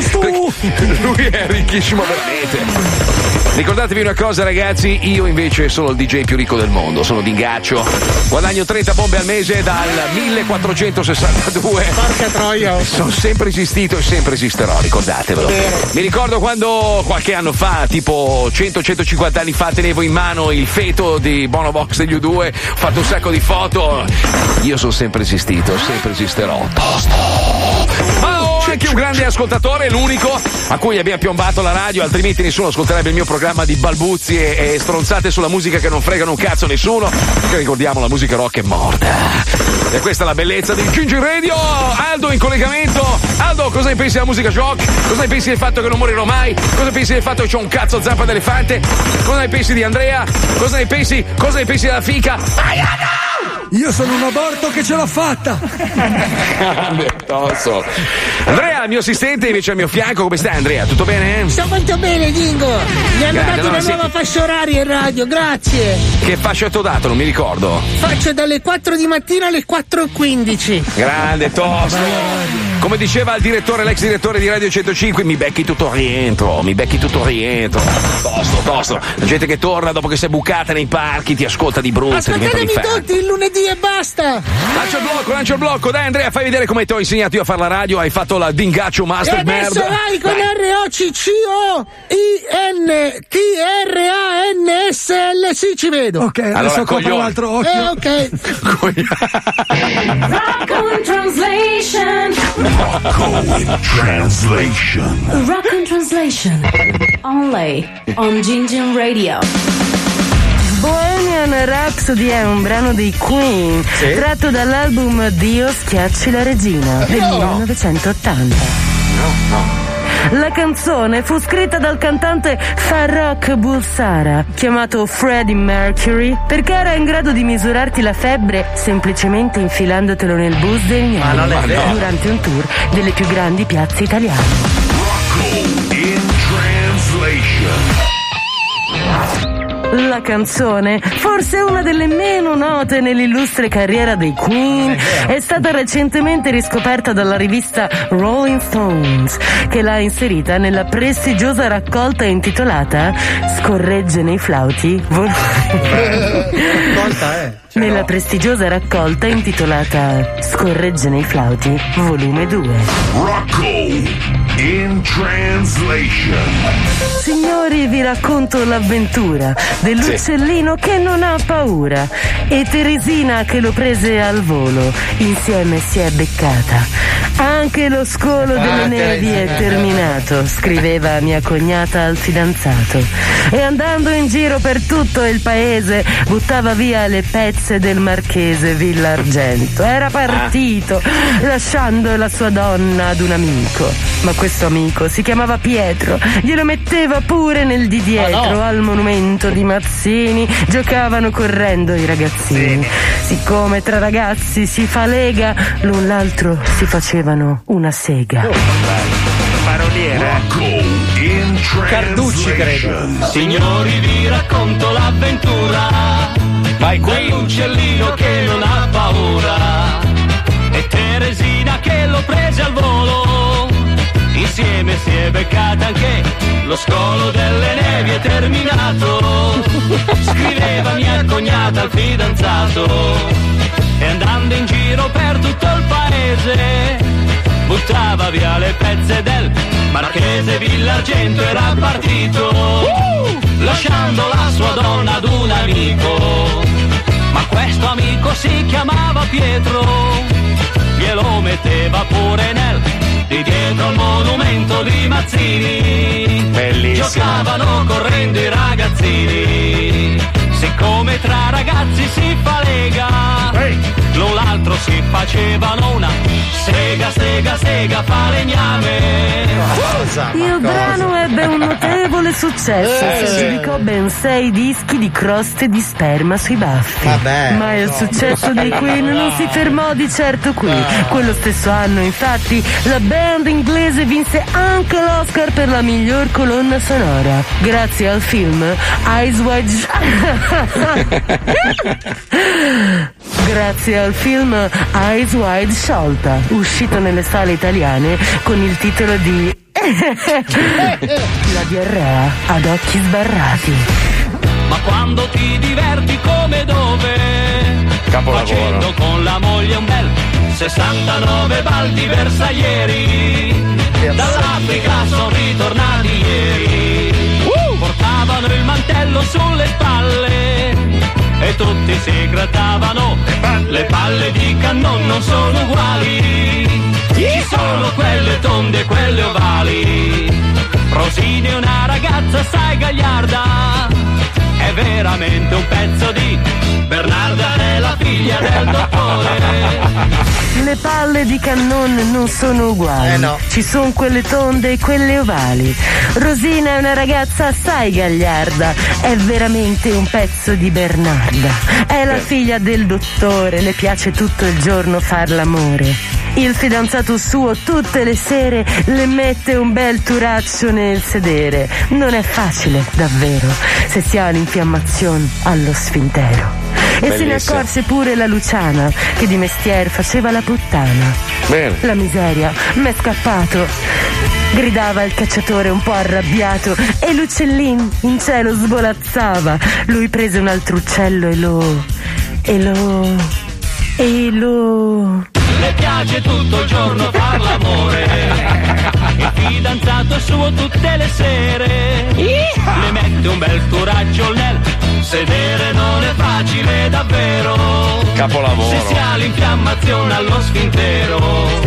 Lui è ricchissimo veramente. Ricordatevi una cosa, ragazzi, io invece sono il DJ più ricco del mondo, sono d'ingaccio, guadagno 30 bombe al mese dal 1462. Porca troia. Sono sempre esistito e sempre esisterò, ricordatevelo. Mi ricordo quando qualche anno fa, tipo 100-150 anni fa, tenevo in mano il feto di Bono Box degli U2, ho fatto un sacco di foto. Io sono sempre esistito, sempre esisterò. Ma ho anche un grande ascoltatore, l'unico a cui abbia piombato la radio, altrimenti nessuno ascolterebbe il mio programma di balbuzi e stronzate sulla musica che non fregano un cazzo a nessuno, perché ricordiamo, la musica rock è morta. E questa è la bellezza del Kinji Radio. Aldo in collegamento. Aldo, cosa ne pensi della musica rock? Cosa ne pensi del fatto che non morirò mai? Cosa ne pensi del fatto che c'ho un cazzo zampa d'elefante? Cosa ne pensi di Andrea? Cosa ne pensi della fica? Io sono un aborto che ce l'ho fatta. Andrea, il mio assistente, invece al mio fianco, come stai Andrea? Tutto bene? Sto molto bene, Dingo. Mi hanno dato una nuova fascia oraria in radio, grazie. Che fascia ti ho dato? Non mi ricordo. Faccio dalle 4 di mattina alle 4:15. Grande Tosto. Come diceva il direttore, l'ex direttore di Radio 105, mi becchi tutto rientro. Tosto. La gente che torna dopo che si è bucata nei parchi ti ascolta di brutto. Ascoltatemi tutti il lunedì e basta. Lancio il blocco, dai Andrea, fai vedere come ti ho insegnato io a fare la radio, hai fatto la dingaccio master merda. E adesso vai con R-O-C-C-O-I-N-T-R-A-N NSL, sì, ci vedo. Ok, adesso copro l'altro occhio. Rock on translation. Rock on translation. Only on Gingin Radio. Bohemian Rhapsody è un brano dei Queen, sì, tratto dall'album Dio schiacci la regina del 1980. La canzone fu scritta dal cantante Farrokh Bulsara, chiamato Freddie Mercury, perché era in grado di misurarti la febbre semplicemente infilandotelo nel bus del Gnano durante un tour delle più grandi piazze italiane. Rocco in translation. La canzone, forse una delle meno note nell'illustre carriera dei Queen, è stata recentemente riscoperta dalla rivista Rolling Stones, che l'ha inserita nella prestigiosa raccolta intitolata Scorregge nei flauti nella prestigiosa raccolta intitolata Scorregge nei flauti volume 2. Rocco in translation. Signori, vi racconto l'avventura dell'uccellino che non ha paura e Teresina che lo prese al volo. Insieme si è beccata. Anche lo scolo delle nevi è terminato, scriveva mia cognata al fidanzato. E andando in giro per tutto il paese buttava via le pezze del marchese Villargento. Era partito, lasciando la sua donna ad un amico. Ma questo amico si chiamava Pietro, glielo metteva pure nel di dietro. Al monumento di Mazzini giocavano correndo i ragazzini. Siccome tra ragazzi si fa lega, l'un l'altro si facevano una sega. Carducci, credo. Signori, vi racconto l'avventura. Vai qui. Quell'uccellino che non ha paura e Teresina che lo prese al volo. Insieme si è beccata anche lo scolo delle nevi è terminato. Scriveva mia cognata al fidanzato. E andando in giro per tutto il paese buttava via le pezze del marchese Villargento. Era partito lasciando la sua donna ad un amico. Ma questo amico si chiamava Pietro, glielo metteva pure nel di dietro al monumento di Mazzini. Bellissimo. Giocavano correndo i ragazzini. Siccome tra ragazzi si fa lega, l'un l'altro si facevano una sega, sega, sega, falegname. Il brano ebbe un notevole successo, si giudicò ben 6 dischi di croste di sperma sui baffi. Ma il successo dei Queen non si fermò di certo qui. Quello stesso anno, infatti, la band inglese vinse anche l'Oscar per la miglior colonna sonora, grazie al film Eyes Wide Shut. Grazie al film Eyes Wide Sciolta, uscito nelle sale italiane con il titolo di La diarrea ad occhi sbarrati. Ma quando ti diverti come dove, capolavoro, facendo con la moglie un bel 69 bal di Versaieri. Dall'Africa sono ritornati ieri. Portavano il mantello sulle spalle e tutti si grattavano le palle di cannone non sono uguali. Ci sono quelle tonde e quelle ovali. Rosini è una ragazza assai gagliarda, è veramente un pezzo di Bernarda, è la figlia del dottore. Le palle di cannone non sono uguali, ci sono quelle tonde e quelle ovali. Rosina è una ragazza assai gagliarda, è veramente un pezzo di Bernarda, è la figlia del dottore, le piace tutto il giorno far l'amore. Il fidanzato suo tutte le sere le mette un bel turaccio nel sedere. Non è facile, davvero, se si ha l'infiammazione allo sfintero. E se ne accorse pure la Luciana, che di mestier faceva la puttana. La miseria, m'è scappato, gridava il cacciatore un po' arrabbiato. E l'uccellin in cielo svolazzava. Lui prese un altro uccello e lo... le piace tutto il giorno far l'amore, il fidanzato suo tutte le sere le mette un bel coraggio nel sedere, non è facile davvero, capolavoro, se si ha l'infiammazione allo sfintero.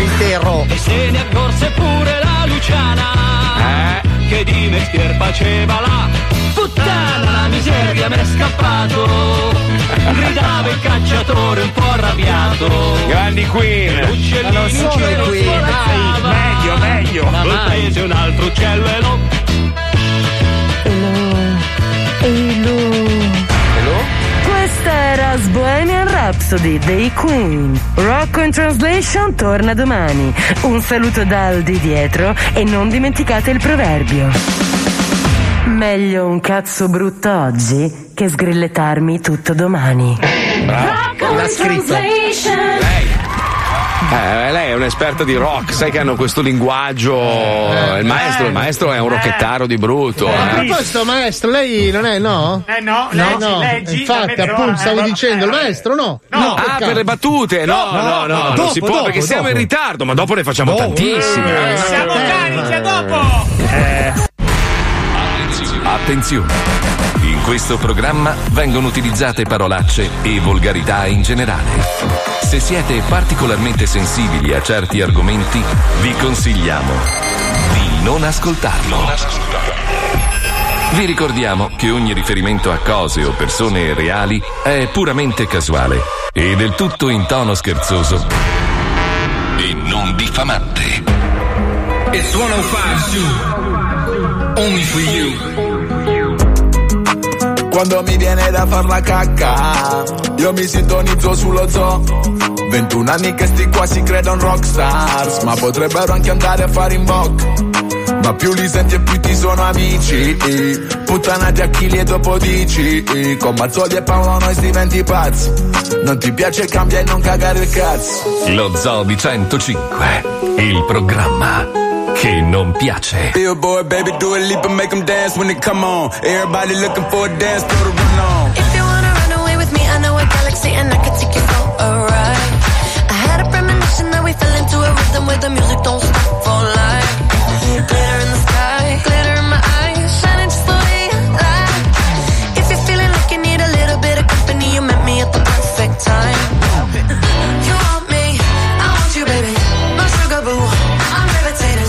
E se ne accorse pure la Luciana, che di mestier faceva la puttana, la miseria m'è scappato, gridava il cacciatore un po' arrabbiato. Grandi Queen, ma non sono i Queen, dai, meglio ma lo prese un altro uccello e lo Questa era Bohemian Rhapsody dei Queen. Rock in Translation torna domani. Un saluto dal di dietro e non dimenticate il proverbio: meglio un cazzo brutto oggi che sgrillettarmi tutto domani. Bravo. L'ha scritto lei è un esperto di rock, sai che hanno questo linguaggio. Il maestro è un rocchettaro di brutto. A proposito, maestro, lei non è, no? Leggi. Infatti, appunto, stavo dicendo, il maestro no. Per le battute, no, non si può perché siamo in ritardo, ma dopo ne facciamo tantissime. Siamo carichi a dopo. Attenzione! In questo programma vengono utilizzate parolacce e volgarità in generale. Se siete particolarmente sensibili a certi argomenti, vi consigliamo di non ascoltarlo. Vi ricordiamo che ogni riferimento a cose o persone reali è puramente casuale e del tutto in tono scherzoso e non diffamante. It's 105.2 Only for you. Quando mi viene da far la cacca, io mi sintonizzo sullo zoo. 21 anni che sti qua si credono rockstars, ma potrebbero anche andare a fare in bocca. Ma più li senti e più ti sono amici, puttanati a chili e dopo dici, con Mazzoli e Paolo noi si diventi pazzi. Non ti piace cambia e non cagare il cazzo. Lo Zoo di 105, il programma che non piace. Feel boy, baby, do a leap and make them dance when they come on. Everybody looking for a dance, throw the run on. If you wanna run away with me, I know a galaxy and I can take you for a ride. I had a premonition that we fell into a rhythm where the music don't stop for life. Glitter in the sky, glitter in my eyes, shining just the way I like. If you're feeling like you need a little bit of company, you met me at the perfect time. You want me, I want you, baby, my sugar boo. I'm levitating.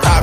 Pop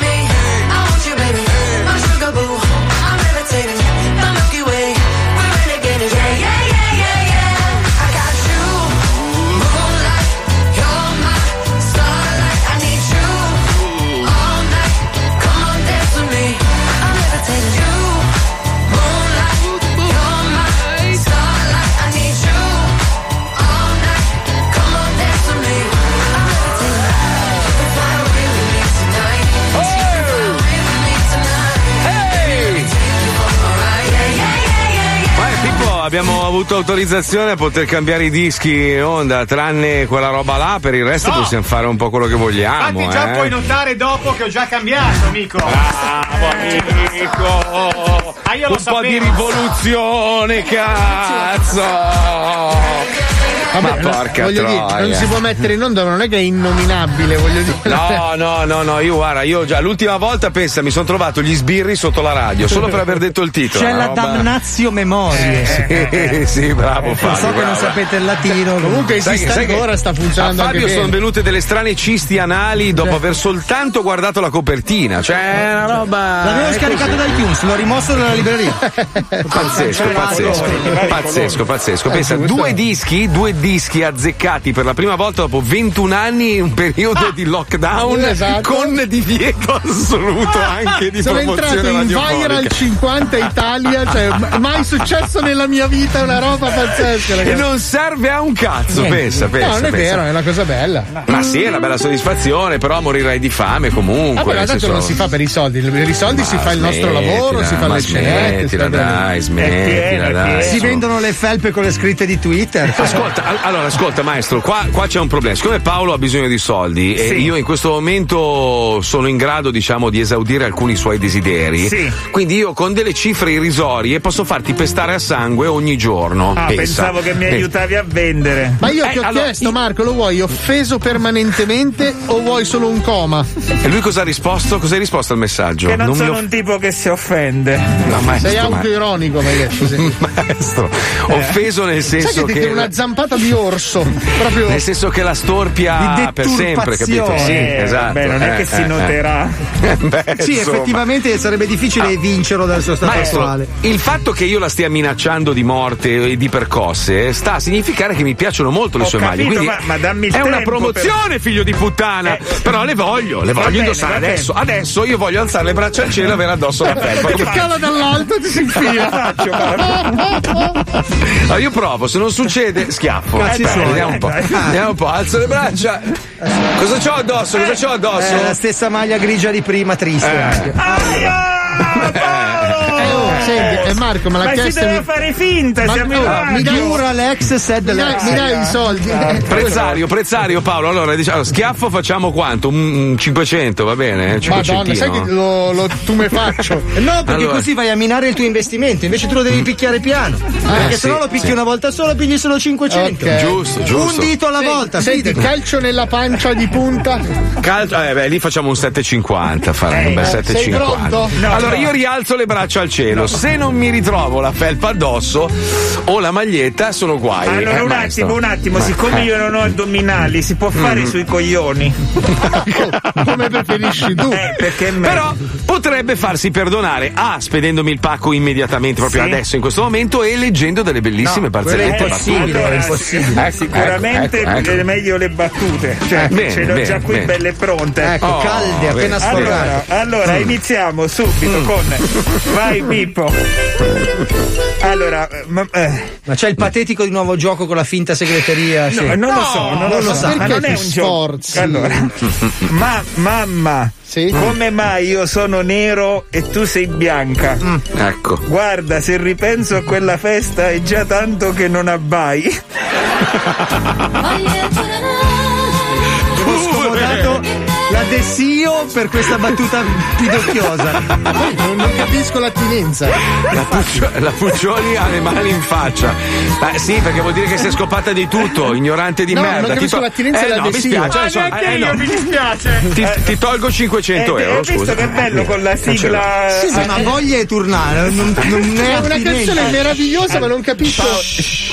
me, I want you, baby, my sugar boo. I'm levitating, the Milky Way, we're renegading, yeah, yeah. Abbiamo avuto autorizzazione a poter cambiare i dischi in onda, tranne quella roba là, per il resto possiamo fare un po' quello che vogliamo. Infatti già puoi notare dopo che ho già cambiato, amico. Bravo, amico. Io lo sapevo. Un po' di rivoluzione, cazzo. Vabbè, ma porca troia. Non si può mettere in onda, non è che è innominabile, voglio dire. No, io già l'ultima volta, pensa, mi sono trovato gli sbirri sotto la radio solo per aver detto il titolo. C'è la damnazio memoria. Sì, bravo Fabio. So che non sapete il latino. Comunque esiste ancora, sta funzionando. A Fabio sono venute delle strane cisti anali dopo aver soltanto guardato la copertina. Cioè, una roba. L'avevo scaricato dal iTunes, l'ho rimosso dalla libreria. Pazzesco. Pensa, due dischi azzeccati per la prima volta dopo 21 anni in un periodo di lockdown, esatto, con divieto assoluto anche di sono promozione radiofonico. Sono entrato in Viral 50 Italia, cioè mai successo nella mia vita, una roba pazzesca, ragazzi. E non serve a un cazzo. Pensa. No, non è vero, è una cosa bella. Ma sì, è una bella soddisfazione, però morirai di fame comunque. Vabbè, ma tanto non si fa per i soldi, si fa il nostro lavoro, si fa le scelte. Dai, smettila. Si vendono le felpe con le scritte di Twitter. Ascolta maestro, qua c'è un problema. Siccome Paolo ha bisogno di soldi, e io in questo momento sono in grado, diciamo, di esaudire alcuni suoi desideri, quindi io con delle cifre irrisorie posso farti pestare a sangue ogni giorno. Pensavo che mi aiutavi a vendere. Ma io ti ho chiesto, Marco, lo vuoi offeso permanentemente o vuoi solo un coma? E lui cosa ha risposto? Cosa hai risposto al messaggio? Che non sono un tipo che si offende. No, maestro, sei autoironico, maestro. Offeso nel senso che una zampata di orso, proprio nel senso che la storpia per sempre, capito? Sì, esatto. Beh, non è che si noterà. Sì, effettivamente sarebbe difficile vincerlo dal suo stato attuale. Il fatto che io la stia minacciando di morte e di percosse sta a significare che mi piacciono molto le sue maglie, quindi ma dammi il tempo, una promozione, figlio di puttana. Però le voglio indossare adesso. Adesso io voglio alzare le braccia al cielo e avere addosso la felpa. Ti cala dall'alto, ti si infila. Allora, io provo, se non succede schiaffo. Vediamo un po', alzo le braccia. Cosa c'ho addosso? La stessa maglia grigia di prima, triste. Senti, Marco me l'ha chiesto. Ma si deve fare finta, mi dai i soldi. Prezzario Paolo. Allora, diciamo, schiaffo facciamo quanto? Un 500, va bene? Madonna, sai che lo tu me faccio? No, perché così vai a minare il tuo investimento, invece tu lo devi picchiare piano. Perché se no lo picchi una volta sola, pigli solo 500. Okay. Giusto. Un dito alla volta. Senti, calcio nella pancia di punta. Lì facciamo un 7,50, farai un bel 7,50. Allora io rialzo le braccia al cielo. Se non mi ritrovo la felpa addosso o la maglietta, sono guai. Allora un attimo, siccome io non ho addominali, si può fare sui coglioni. Come preferisci tu. Però potrebbe farsi perdonare spedendomi il pacco immediatamente, proprio adesso in questo momento, e leggendo delle bellissime barzellette battute. Sicuramente è meglio le battute. Cioè, ce l'ho già qui belle pronte. Ecco, calde, appena sforate. Allora iniziamo subito con vai Pippo. Allora, ma c'è il patetico di nuovo gioco con la finta segreteria? Sì. Non lo so. Ma non è un gioco. Allora, mamma, come mai io sono nero e tu sei bianca? Ecco. Guarda, se ripenso a quella festa è già tanto che non abbai. La desio per questa battuta pidocchiosa. Non capisco l'attinenza. La Puccioli ha le mani in faccia. Sì, perché vuol dire che si è scopata di tutto, ignorante di merda. Non capisco l'attinenza e la desio. Mi dispiace. Ti tolgo 500 euro. Hai visto che bello con la sigla? Sì, ma voglia è tornare. Non è una canzone meravigliosa, ma non capisco.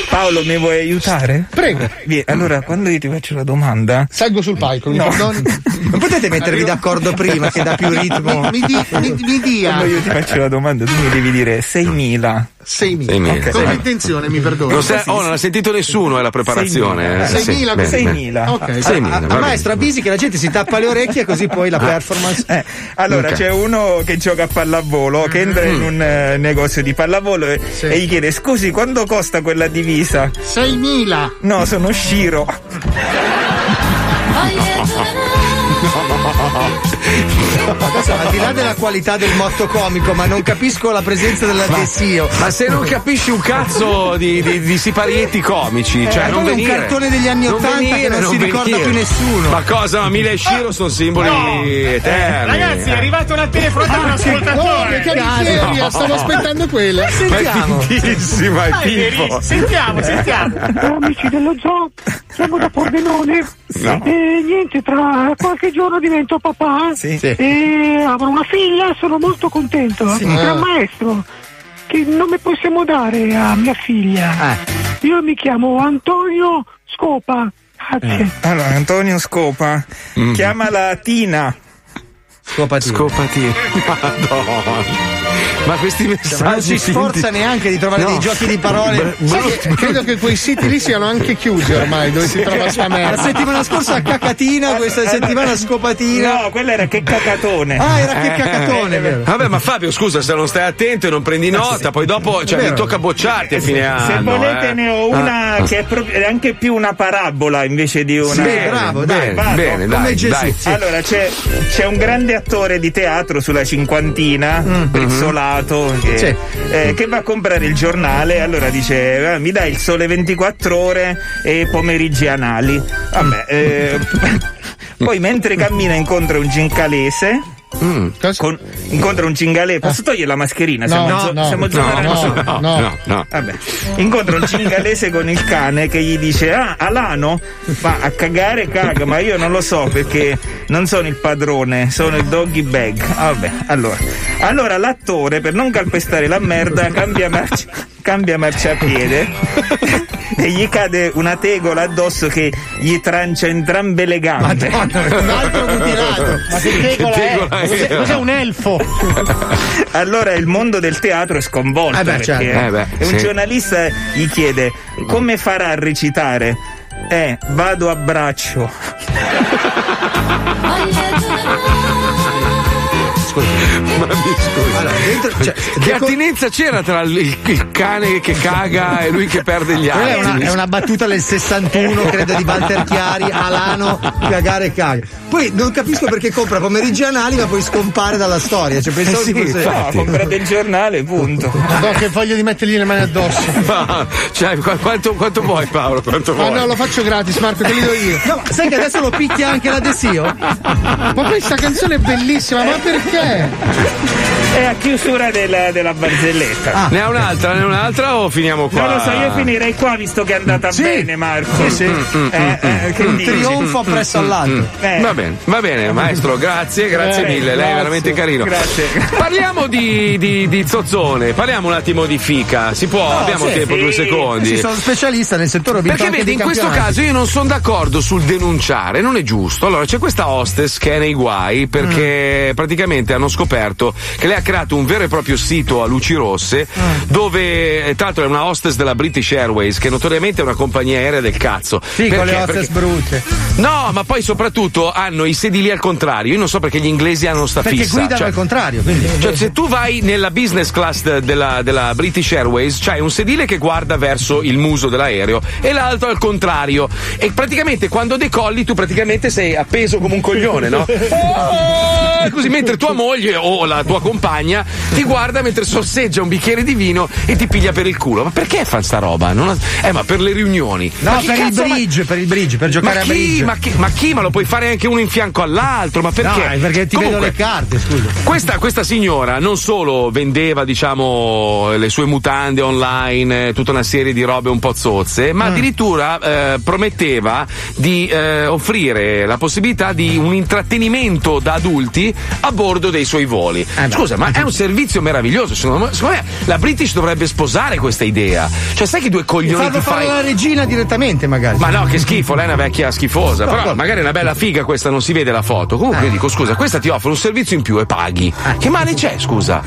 Paolo, mi vuoi aiutare? Prego. Allora, quando io ti faccio la domanda, salgo sul palco. No. Non potete mettervi d'accordo prima che dà più ritmo? Mi dia. Quando io ti faccio la domanda, tu mi devi dire 6.000. 6.000. Okay. Con intenzione, mi perdono. Non ha sentito nessuno, è la preparazione. 6.000. Ok. 6.000. Maestro, avvisi che la gente si tappa le orecchie, così poi la performance. Allora, c'è uno che gioca a pallavolo, che entra in un negozio di pallavolo e gli chiede: scusi, quanto costa quella divisa? 6.000. No, sono Shiro. No. Adesso, al di là della qualità del motto comico, ma non capisco la presenza dell'adesivo. Ma se non capisci un cazzo di siparietti comici, cioè non venire. È un cartone degli anni '80 che non si ricorda più nessuno. Ma cosa? Ma Mille e Shiro sono simboli eterni. Ragazzi, è arrivata una telefonata di un ascoltatore. No. Stavo aspettando quella. Sentiamo. Sentiamo. Amici dello zoo, siamo da Pordenone. No. E niente, tra qualche giorno divento papà. Sì. E avrò una figlia, sono molto contento. Sì. Gran maestro, che nome possiamo dare a mia figlia? Io mi chiamo Antonio Scopa. Grazie. Allora, Antonio Scopa, chiamala Tina. Scopatina. Madonna. Ma questi messaggi non si sforza neanche di trovare dei giochi di parole. Credo che quei siti lì siano anche chiusi ormai, dove si trova la merda. La settimana scorsa cacatina, questa settimana scopatina. No, quella era che cacatone. Ah, era che cacatone, vero. Vabbè, ma Fabio, scusa, se non stai attento e non prendi nota, poi dopo mi tocca bocciarti a fine anno. Se volete ne ho una che è anche più una parabola invece di una. Sì, bravo, bene, dai. Gesù. Allora, c'è un grande attore di teatro sulla cinquantina, Solato che va a comprare il giornale, allora dice: mi dai il Sole 24 Ore e Pomeriggi Anali. Vabbè, poi mentre cammina incontra un gincalese. Incontra un cingale. Posso togliere la mascherina? No. Vabbè. Incontra un cingalese con il cane che gli dice: ah, Alano, ma a cagare caga, ma io non lo so perché non sono il padrone, sono il doggy bag. Vabbè, allora l'attore, per non calpestare la merda, cambia marciapiede e gli cade una tegola addosso che gli trancia entrambe le gambe. Madonna, un altro mutilato. Ma che tegola è? Cos'è un elfo? Allora il mondo del teatro è sconvolto, un giornalista gli chiede: come farà a recitare? Vado a braccio. Ma mi scusi, allora, che attinenza c'era tra il cane che caga e lui che perde gli anni? È una battuta del 61, credo, di Walter Chiari. Alano, cagare caga. Poi non capisco perché compra Pomeriggi Anali ma poi scompare dalla storia, compra del giornale, punto. Che voglio di mettergli le mani addosso. Quanto vuoi, Paolo? No, lo faccio gratis, Marco, te li do io. No, sai che adesso lo picchia anche l'adesivo? Ma questa canzone è bellissima, ma perché? È a chiusura della barzelletta. Ne ha un'altra, o finiamo qua? Non lo so, io finirei qua visto che è andata bene, Marco. Un trionfo appresso all'altro. Va bene, maestro, grazie mille, lei è veramente carino. Grazie. Parliamo di zozzone, parliamo un attimo di fica. Si può? Abbiamo tempo, 2 secondi. Sono specialista nel settore obiettivo. Perché vedi, in questo caso io non sono d'accordo sul denunciare, non è giusto. Allora, c'è questa hostess che è nei guai perché praticamente hanno scoperto che lei ha creato un vero e proprio sito a luci rosse dove, tra l'altro, è una hostess della British Airways, che notoriamente è una compagnia aerea del cazzo. Sì, perché? Con le hostess brutte. No, ma poi soprattutto hanno i sedili al contrario. Io non so perché gli inglesi hanno sta fissa. Perché guidano al contrario. Cioè, se tu vai nella business class della British Airways, c'hai un sedile che guarda verso il muso dell'aereo e l'altro al contrario. E praticamente quando decolli tu praticamente sei appeso come un coglione, no? Così, mentre tua moglie o la tua compagna ti guarda mentre sorseggia un bicchiere di vino e ti piglia per il culo. Ma perché fa sta roba? Ma per le riunioni? No, per il bridge, per giocare a bridge. Ma lo puoi fare anche uno in fianco all'altro? Ma perché? No, perché ti vedo le carte, scusa. Questa signora non solo vendeva, diciamo, le sue mutande online, tutta una serie di robe un po' zozze, ma addirittura prometteva di offrire la possibilità di un intrattenimento da adulti a bordo dei suoi voli. Scusa, ma è un servizio meraviglioso. Secondo me la British dovrebbe sposare questa idea. Cioè, sai che 2 coglioni ti fai? La regina direttamente, magari. Ma no, che schifo, lei è una vecchia schifosa. Però magari è una bella figa questa, non si vede la foto. Comunque io dico, scusa, questa ti offre un servizio in più e paghi. Che male c'è, scusa?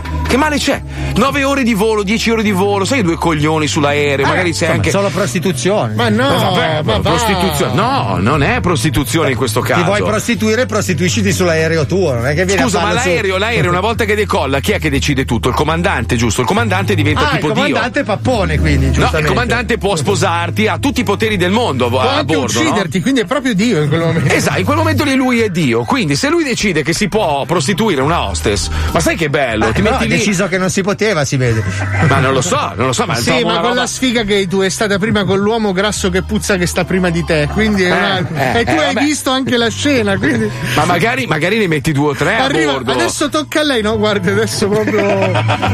9 ore di volo, 10 ore di volo, sai, 2 coglioni sull'aereo, magari sei anche. Solo prostituzione. Ma no, prostituzione. No, non è prostituzione in questo caso. Ti vuoi prostituire, prostituisciti sull'aereo tuo, non è che viene. Scusa, ma lei l'aereo una volta che decolla, chi è che decide tutto? Il comandante, giusto? Il comandante diventa tipo Dio. Il comandante pappone, quindi, giustamente. No, il comandante può sposarti, ha tutti i poteri del mondo può a bordo, ucciderti, no? Quindi è proprio Dio in quel momento. Esatto, in quel momento lì lui è Dio. Quindi se lui decide che si può prostituire una hostess, ma sai che bello? Ti metti lì... ha deciso che non si poteva, si vede. Ma non lo so, ma sì, ma con la sfiga che tu è stata prima con l'uomo grasso che puzza che sta prima di te, quindi e tu hai visto anche la scena, quindi... Ma magari ne metti due o tre a bordo. Adesso tocca a lei, no? Guarda, adesso proprio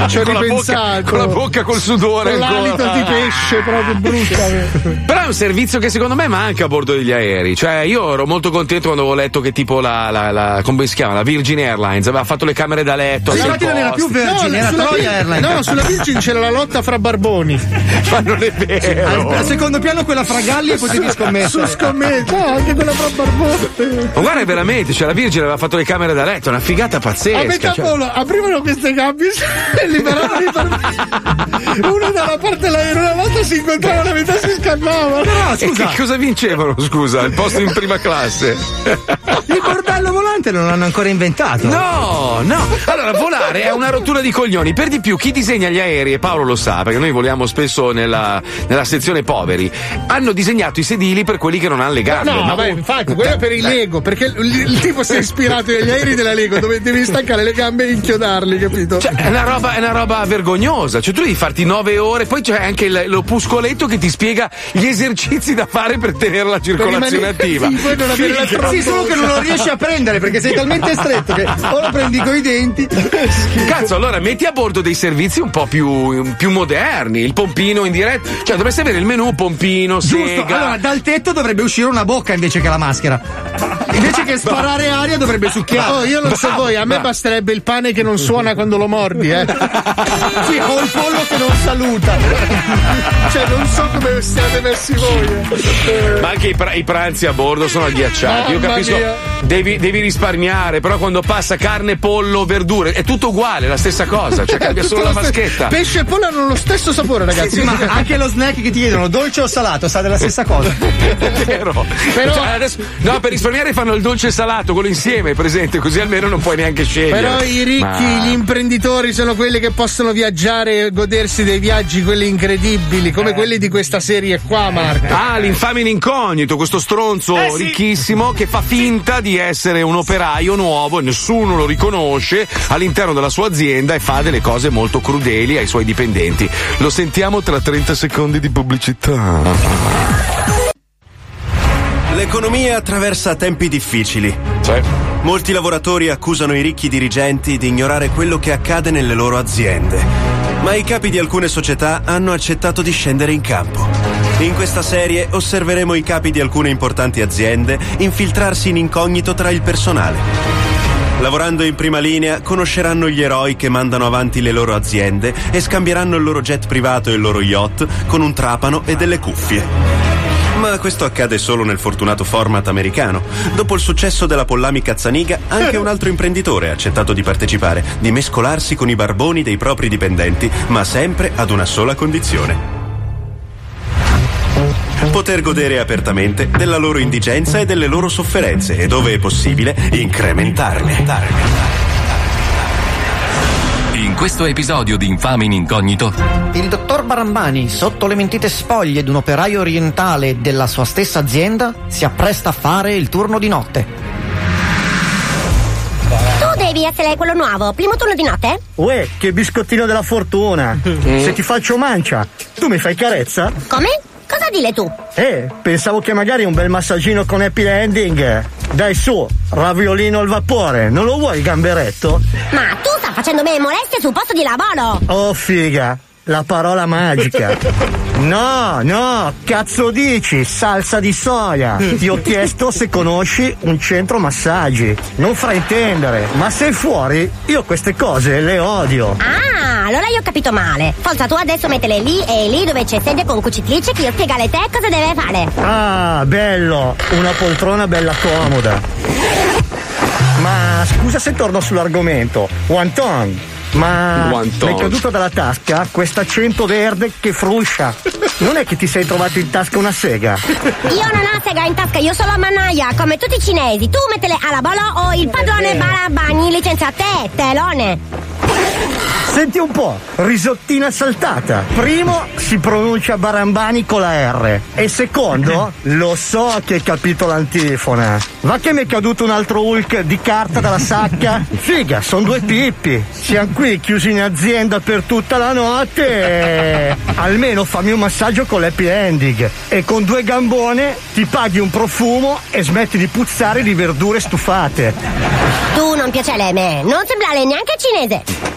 ci ho ripensato. Con la bocca col sudore, con l'alito di pesce proprio brutta. Però è un servizio che secondo me manca a bordo degli aerei. Cioè, io ero molto contento quando avevo letto che tipo come si chiama? La Virgin Airlines aveva fatto le camere da letto. Sì, infatti non era più Virgin, era Troy Airlines. No, sulla Virgin c'era la lotta fra barboni. Ma non è vero. Al secondo piano quella fra Galli e potevi scommettere. Anche quella fra barboni. Ma guarda, veramente, cioè la Virgin aveva fatto le camere da letto, una figata pazzesca. A metà volo, aprivano queste gabbie e liberavano i barboni. Uno da una parte e una volta si incontravano a metà, si scannavano. Però, scusa, che cosa vincevano, scusa? Il posto in prima classe. Il bordello volante non l'hanno ancora inventato. No. Allora, volare è una rottura di coglioni. Per di più, chi disegna gli aerei, e Paolo lo sa, perché noi voliamo spesso nella sezione poveri, hanno disegnato i sedili per quelli che non hanno le gambe. No, vabbè, infatti, quello è per il Lego, perché il tipo si è ispirato agli aerei della Lego, dove devi staccare le gambe e inchiodarli, capito? Cioè, è una roba vergognosa. Cioè, tu devi farti 9 ore, poi c'è anche l'opuscoletto che ti spiega gli esercizi da fare per tenere la circolazione attiva. Sì, solo che non lo riesci a prendere perché sei talmente stretto che o lo prendi coi denti. Cazzo, allora metti a bordo dei servizi un po' più moderni, il pompino in diretta, cioè dovresti avere il menù pompino, giusto, sega. Allora dal tetto dovrebbe uscire una bocca invece che la maschera, invece che sparare aria dovrebbe succhiare. Oh, io non so voi, a me basterebbe il pane che non suona quando lo mordi, sì, o il pollo che non saluta. Cioè non so come siate messi voi, ma anche i pranzi a bordo sono agghiacciati. Io capisco, devi risparmiare, però quando passa carne, pollo, verdure è tutto uguale, la stessa cosa, cioè cambia solo la vaschetta. Pesce e pollo hanno lo stesso sapore, ragazzi. Sì, ma anche lo snack che ti chiedono, dolce o salato, sa della stessa cosa. È vero. Però cioè, adesso, no, per risparmiare fanno il dolce e salato, quello insieme, presente, così almeno non puoi neanche scegliere. Però i ricchi, gli imprenditori sono quelli che possono viaggiare e godersi dei viaggi, quelli incredibili, come quelli di questa serie qua, Marco. L'infame in incognito, questo stronzo ricchissimo che fa finta di essere un operaio nuovo e nessuno lo riconosce all'interno della sua azienda e fa delle cose molto crudeli ai suoi dipendenti. Lo sentiamo tra 30 secondi di pubblicità. L'economia attraversa tempi difficili. Sì. Molti lavoratori accusano i ricchi dirigenti di ignorare quello che accade nelle loro aziende. Ma i capi di alcune società hanno accettato di scendere in campo. In questa serie osserveremo i capi di alcune importanti aziende infiltrarsi in incognito tra il personale. Lavorando in prima linea, conosceranno gli eroi che mandano avanti le loro aziende e scambieranno il loro jet privato e il loro yacht con un trapano e delle cuffie. Ma questo accade solo nel fortunato format americano. Dopo il successo della Pollami Cazzaniga, anche un altro imprenditore ha accettato di partecipare, di mescolarsi con i barboni dei propri dipendenti, ma sempre ad una sola condizione: poter godere apertamente della loro indigenza e delle loro sofferenze, e dove è possibile incrementarle. In questo episodio di Infame in Incognito, il dottor Barambani, sotto le mentite spoglie di un operaio orientale della sua stessa azienda, si appresta a fare il turno di notte. Tu devi essere quello nuovo, primo turno di notte? Uè, che biscottino della fortuna! Se ti faccio mancia, tu mi fai carezza? Come? Cosa dile tu? Pensavo che magari un bel massaggino con happy ending. Dai su, raviolino al vapore, non lo vuoi, gamberetto? Ma tu stai facendo me molestie sul posto di lavoro! Oh figa, la parola magica. No, cazzo dici, salsa di soia. Ti ho chiesto se conosci un centro massaggi. Non fraintendere, ma sei fuori, io queste cose le odio. Allora io ho capito male. Forza tu adesso mettere lì e lì dove c'è sedia con cucitrice che io spiegare te cosa deve fare. Bello, una poltrona bella comoda. Ma scusa se torno sull'argomento. Wanton. Ma mi è caduta dalla tasca questa 100 verde che fruscia. Non è che ti sei trovato in tasca una sega? Io non ho sega in tasca, io sono a mannaia, come tutti i cinesi. Tu mettele alla Bolò o il padrone Barambani licenzia te, telone. Senti un po', risottina saltata. Primo, si pronuncia Barambani con la R. E secondo, lo so che hai capito l'antifona. Va che mi è caduto un altro Hulk di carta dalla sacca. Figa, sono due pippi. Siamo qui chiusi in azienda per tutta la notte. Almeno fammi un massaggio con l'happy ending. E con due gambone ti paghi un profumo e smetti di puzzare di verdure stufate. Tu non piacere a me, non sembrare neanche cinese.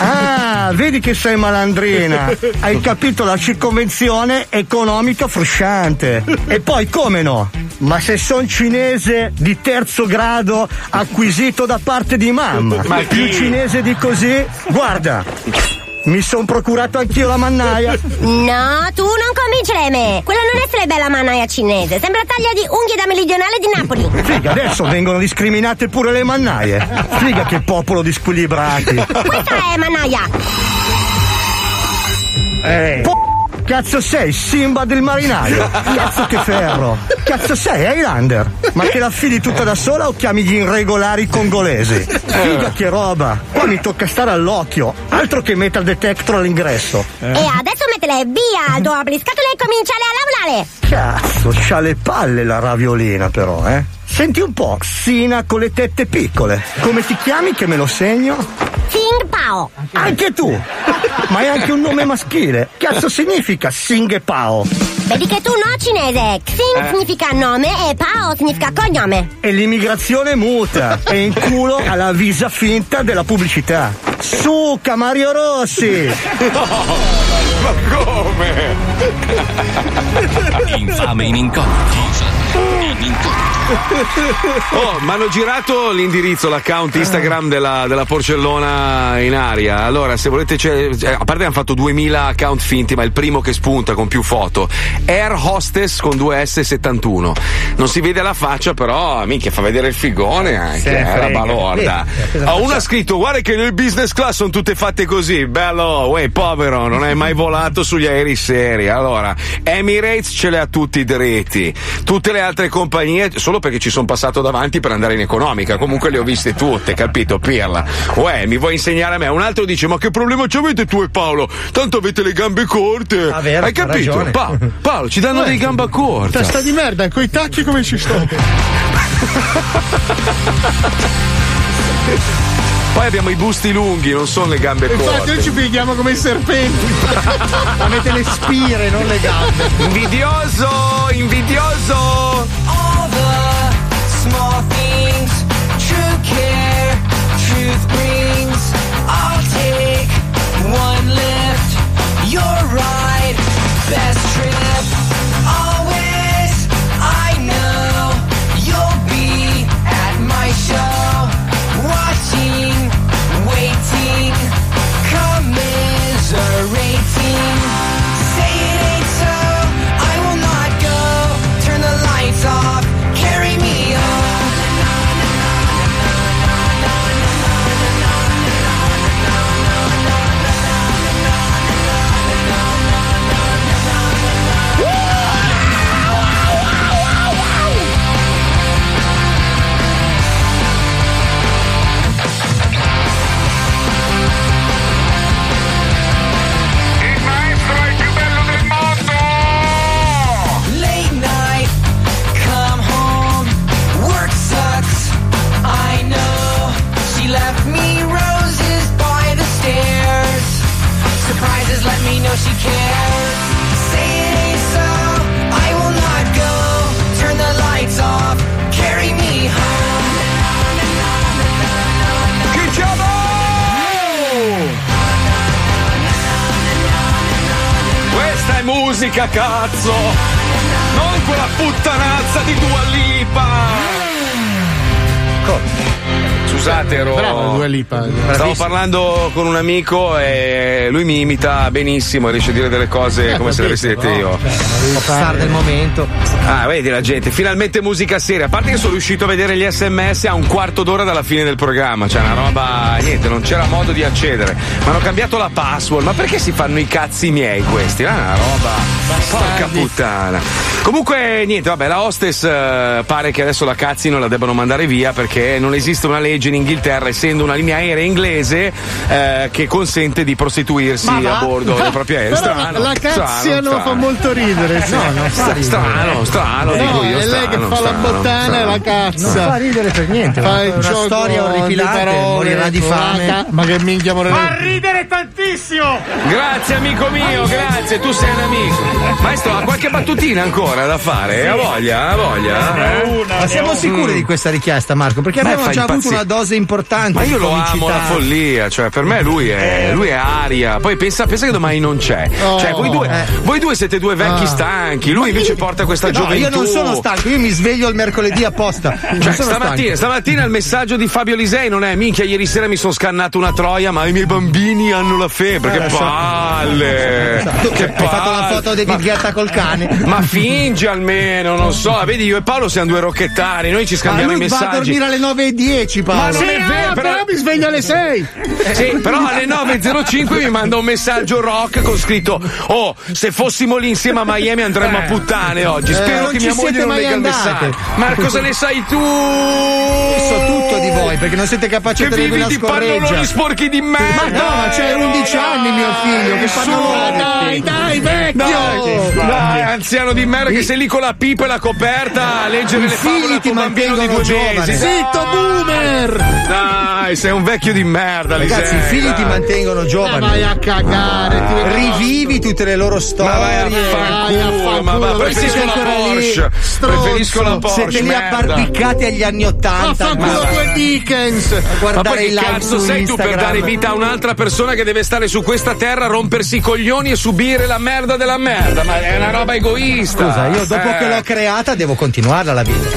Ah, vedi che sei malandrina. Hai capito la circonvenzione economica frusciante. E poi come no? Ma se son cinese di terzo grado acquisito da parte di mamma. Ma più cinese di così? Guarda, mi son procurato anch'io la mannaia. No, tu non convincere me. Quella non è bella mannaia cinese. Sembra taglia di unghie da meridionale di Napoli. Figa, adesso vengono discriminate pure le mannaie. Figa che popolo di squilibrati. Questa è mannaia. Cazzo sei, Simba del marinaio? Cazzo che ferro. Cazzo sei, Highlander? Ma che la fidi tutta da sola o chiami gli irregolari congolesi? Figa che roba. Qua mi tocca stare all'occhio. Altro che metal detector all'ingresso. E adesso mettele via, dobri scatole e cominciare a lavorare. Cazzo, c'ha le palle la raviolina però, eh. Senti un po', Sina con le tette piccole. Come ti chiami che me lo segno? Sing Pao. Anche tu. Ma è anche un nome maschile. Cazzo significa Sing Pao? Vedi che tu no cinese. Xing significa nome e Pao significa cognome. E l'immigrazione muta. E in culo alla visa finta della pubblicità. Suca Mario Rossi. No. Ma come? Infame in incontro. Oh, mi hanno girato l'indirizzo, l'account Instagram della porcellona in aria. Allora, se volete, a parte hanno fatto 2000 account finti, ma il primo che spunta con più foto, Air Hostess con 2S71. Non si vede la faccia, però minchia, fa vedere il figone anche, la balorda. Uno ha scritto: guarda che nel business class sono tutte fatte così, bello, uè, povero, non hai mai volato sugli aerei seri. Allora, Emirates ce le ha tutti dritti, tutte le altre compagnie, solo perché ci sono passato davanti per andare in economica, comunque le ho viste tutte, capito, pirla. Uè, mi vuoi insegnare a me? Un altro dice: ma che problema ci avete tu e Paolo? Tanto avete le gambe corte. Ah, vero, hai capito? Paolo, ci danno dei gamba corta. Testa di merda, coi tacchi come ci sto. Poi abbiamo i busti lunghi, non sono le gambe corte. Infatti noi ci pigliamo come i serpenti. Avete le spire, non le gambe. Invidioso, invidioso. All the small things, true care, truth brings. I'll take one lift, your ride, best trip. Always, I know, you'll be at my show. Watching, waiting, commiserating. Say it ain't so, I will not go. Turn the lights off, carry me on. Let me know she cares. Say it ain't so, I will not go. Turn the lights off, carry me home. Keep your ball! Questa è musica, cazzo! Non quella puttanazza di Dua Lipa! d'accordo. Scusate, stavo parlando con un amico e lui mi imita benissimo e riesce a dire delle cose come se le avessi dette io. Star del momento. Ah, vedi la gente, finalmente musica seria. A parte che sono riuscito a vedere gli SMS a un quarto d'ora dalla fine del programma, cioè una roba, niente, non c'era modo di accedere. Ma hanno cambiato la password, ma perché si fanno i cazzi miei questi? Ma una roba, porca puttana. Comunque, niente, vabbè, la hostess pare che adesso la cazzino, la debbano mandare via perché non esiste una legge in Inghilterra, essendo una linea aerea inglese, che consente di prostituirsi a bordo della propria aerea. Strano. La cazzia non fa molto ridere. Strano, dico io. È lei che fa la bottana e la cazza. Non fa ridere per niente. Fa il gioco, storia orripilante, morirà di fame. Ma che minchia morire. Fa ridere tantissimo. Grazie amico mio, grazie, tu sei un amico. Maestro, ha qualche battutina ancora da fare? Sì. Ha voglia? Ma siamo sicuri di questa richiesta, Marco? Perché abbiamo già avuto una dose importante. Ma io lo amo, la follia, cioè per me lui è aria. Poi pensa che domani non c'è. Cioè voi due siete due vecchi stanchi, lui invece porta questa gioventù. Io non sono stanco, io mi sveglio il mercoledì apposta. Cioè stamattina il messaggio di Fabio Lisei non è: minchia, ieri sera mi sono scannato una troia, ma i miei bambini hanno la febbre. Che palle. Hai fatto la foto di David Guetta col cane. Ma fingi almeno, non so. Vedi, io e Paolo siamo due rocchettari, noi ci scambiamo i messaggi. Ma lui va a dormire alle 9:10, Paolo. Ma non è vero, però mi sveglio alle 6. Sì, però alle 9:05 mi manda un messaggio rock con scritto: oh, se fossimo lì insieme a Miami andremmo a puttane oggi. Spero che mia moglie non legga il messaggio. Ma cosa ne sai tu? Io so tutto di voi perché non siete capaci di vedere una scorreggia. Che vivi di pannoloni sporchi di merda. Ma no, ma c'è 11 anni mio figlio, che pannoloni. Dai, vecchio. Dai, anziano di merda che sei lì con la pipa e la coperta a leggere le favole a tuo bambino di 2 mesi. Zitto, boomer. Dai, sei un vecchio di merda. Ragazzi, i figli ti mantengono giovani. Ma vai a cagare, rivivi tutte le loro storie. Ma vai a fanculo, ma preferisco la Porsche. Preferisco la Porsche. Siete lì abbarbicati agli anni 80. Ma fanculo due Dickens. Ma poi che cazzo sei tu per dare vita a un'altra persona che deve stare su questa terra, rompersi i coglioni e subire la merda della merda? Ma è una roba egoista. Scusa, io dopo che l'ho creata devo continuarla la vita.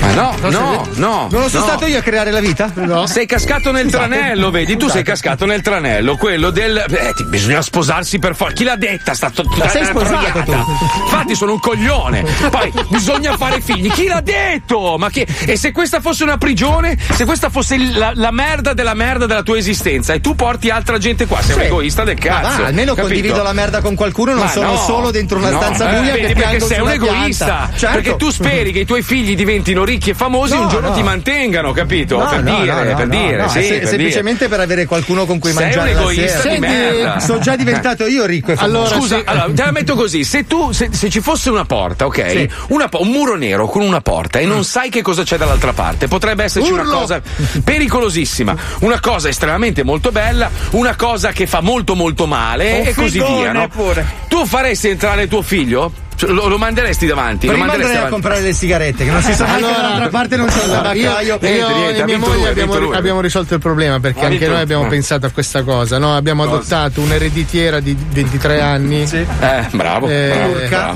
Ma no. Non lo sono stato io a creare la vita. No. Sei cascato nel tranello, vedi? Tu sei cascato nel tranello, quello del bisogna sposarsi per forza. Chi l'ha detta? La sei sposato tu. Infatti sono un coglione. Poi bisogna fare figli. Chi l'ha detto? Ma che? E se questa fosse una prigione? Se questa fosse la merda della tua esistenza e tu porti altra gente qua, sei un egoista del cazzo. Ma almeno condivido la merda con qualcuno, non sono solo dentro una stanza buia che piango su una pianta. Perché sei un egoista. Certo. Perché tu speri che i tuoi figli diventino ricchi e famosi e un giorno ti mantengano, capito? Per dire, semplicemente per avere qualcuno con cui mangiare la sera. Sei un egoista di merda. Sono già diventato io ricco e famoso. Allora, te la metto così: se ci fosse una porta, ok? Sì. Un muro nero con una porta e non sai che cosa c'è dall'altra parte, potrebbe esserci una cosa pericolosissima, una cosa estremamente molto bella, una cosa che fa molto molto male e così via, no? Tu faresti entrare tuo figlio? Lo manderesti davanti? Prima andrei a comprare le sigarette che non si sa mai che dall'altra parte non c'è la baccaio. Io e mia moglie abbiamo risolto il problema perché anche noi abbiamo pensato a questa cosa, no? Abbiamo adottato un'ereditiera di 23 anni. Sì. Bravo.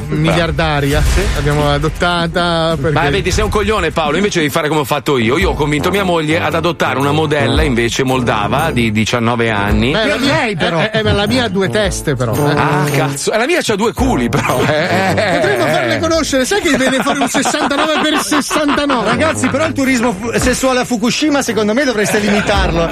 Miliardaria. Sì. L'abbiamo adottata perché... Ma vedi, sei un coglione, Paolo, invece devi fare come ho fatto io. Io ho convinto mia moglie ad adottare una modella invece moldava di 19 anni. Lei però la mia ha due teste però. Ah, cazzo. La mia c'ha due culi però. Potremmo farle conoscere, sai che deve fare un 69x69. Ragazzi, però il turismo sessuale a Fukushima secondo me dovreste limitarlo.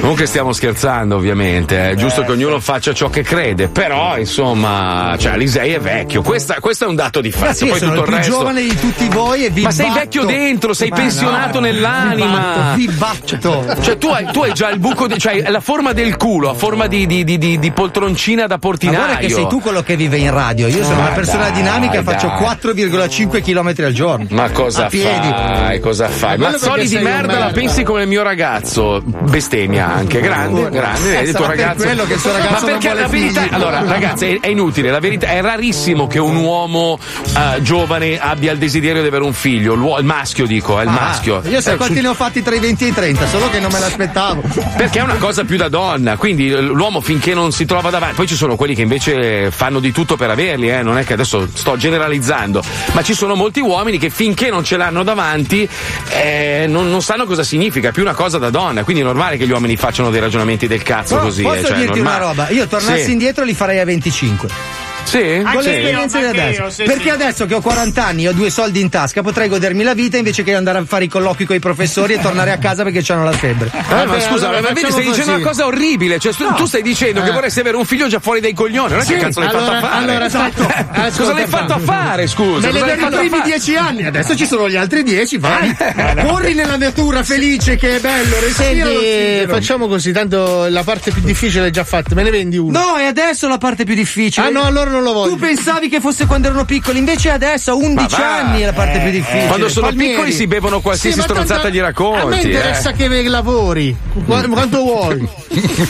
Comunque stiamo scherzando, ovviamente. È giusto che ognuno faccia ciò che crede. Però, insomma, cioè Lisei è vecchio. Questo è un dato di fatto. Sì, poi sono tutto il più giovane di tutti voi e vi batto. Ma sei vecchio dentro, sei pensionato nell'anima. Vi batto. Cioè, tu hai già il buco, cioè la forma del culo, a forma di poltroncina da portinaio. Ma guarda che sei tu quello che vive in radio. Io sono una persona dinamica, faccio 4,5 km al giorno. Ma cosa fai? Mazzoli di merda la pensi come il mio ragazzo. Bestemmia anche, grande. Vedi, tuo ragazzo. Quello che il suo ragazzo. Ma perché la verità? Allora, ragazzi, è inutile. La verità è rarissimo che un uomo giovane abbia il desiderio di avere un figlio. Il maschio, dico, è il maschio. Io sai quanti ne ho fatti tra i 20 e i 30, solo che non me l'aspettavo. Perché è una cosa più da donna. Quindi l'uomo finché non si trova davanti. Poi ci sono quelli che invece fanno di tutto per averli, non è che adesso sto generalizzando, ma ci sono molti uomini che finché non ce l'hanno davanti non sanno cosa significa, è più una cosa da donna, quindi è normale che gli uomini facciano dei ragionamenti del cazzo. Però così posso dirti una roba, io tornassi indietro li farei a 25. Sì, con l'esperienza di adesso. Perché adesso che ho 40 anni, ho 2 soldi in tasca, potrei godermi la vita invece che andare a fare i colloqui con i professori e tornare a casa perché c'hanno la febbre. Ma scusa, allora, ma vedi, stai dicendo una cosa orribile. Cioè, no. Tu stai dicendo che vorresti avere un figlio già fuori dai coglioni. Non è che cazzo l'hai fatto a fare? Allora, cosa l'hai fatto a fare? Scusa, me ne danno i primi 10 anni, adesso ci sono gli altri 10. Vai, corri nella natura felice, che è bello. Senti, facciamo così, tanto la parte più difficile è già fatta. Me ne vendi uno? No, è adesso la parte più difficile. Ah, no, allora. Non lo voglio. Tu pensavi che fosse quando erano piccoli, invece adesso a 11 anni è la parte più difficile. Quando sono piccoli si bevono qualsiasi stronzata gli racconti. A me interessa che lavori quanto vuoi.